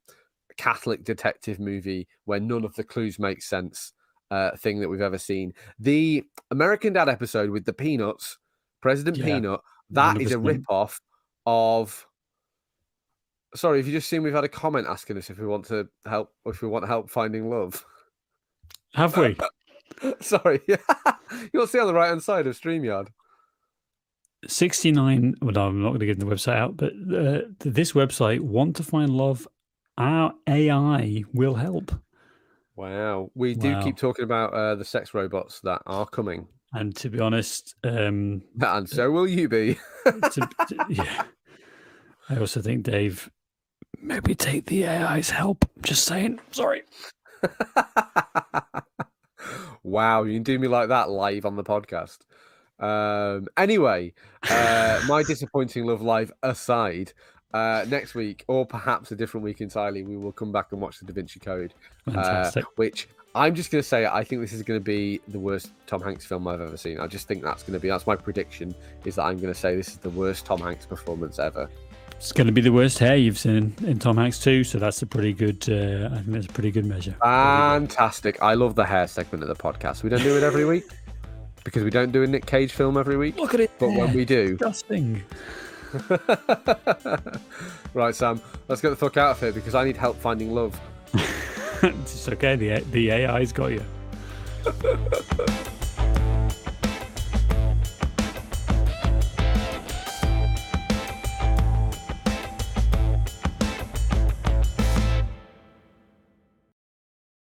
Catholic detective movie where none of the clues make sense uh, thing that we've ever seen. The American Dad episode with the Peanuts, President yeah. Peanut, that one hundred percent is a rip-off of... Sorry, have you just seen we've had a comment asking us if we want to help, if we want help finding love? Have we? Sorry. You'll see on the right-hand side of StreamYard. sixty-nine, well, no, I'm not going to give the website out, but uh, this website, Want to Find Love, our A I will help. Wow. We do wow. keep talking about uh, the sex robots that are coming. And to be honest... Um, and so will you be. to, to, yeah. I also think, Dave, maybe take the A I's help. I'm just saying. Sorry. Wow, you can do me like that live on the podcast. Um, anyway, uh, my disappointing love life aside, uh, next week, or perhaps a different week entirely, we will come back and watch the Da Vinci Code, uh, which I'm just going to say, I think this is going to be the worst Tom Hanks film I've ever seen. I just think that's going to be, that's my prediction, is that I'm going to say this is the worst Tom Hanks performance ever. It's going to be the worst hair you've seen in Tom Hanks too, so that's a pretty good. Uh, I think that's a pretty good measure. Fantastic! I love the hair segment of the podcast. We don't do it every week because we don't do a Nick Cage film every week. Look at it! But when we do, disgusting. Right, Sam, let's get the fuck out of here because I need help finding love. It's okay. The the A I's got you.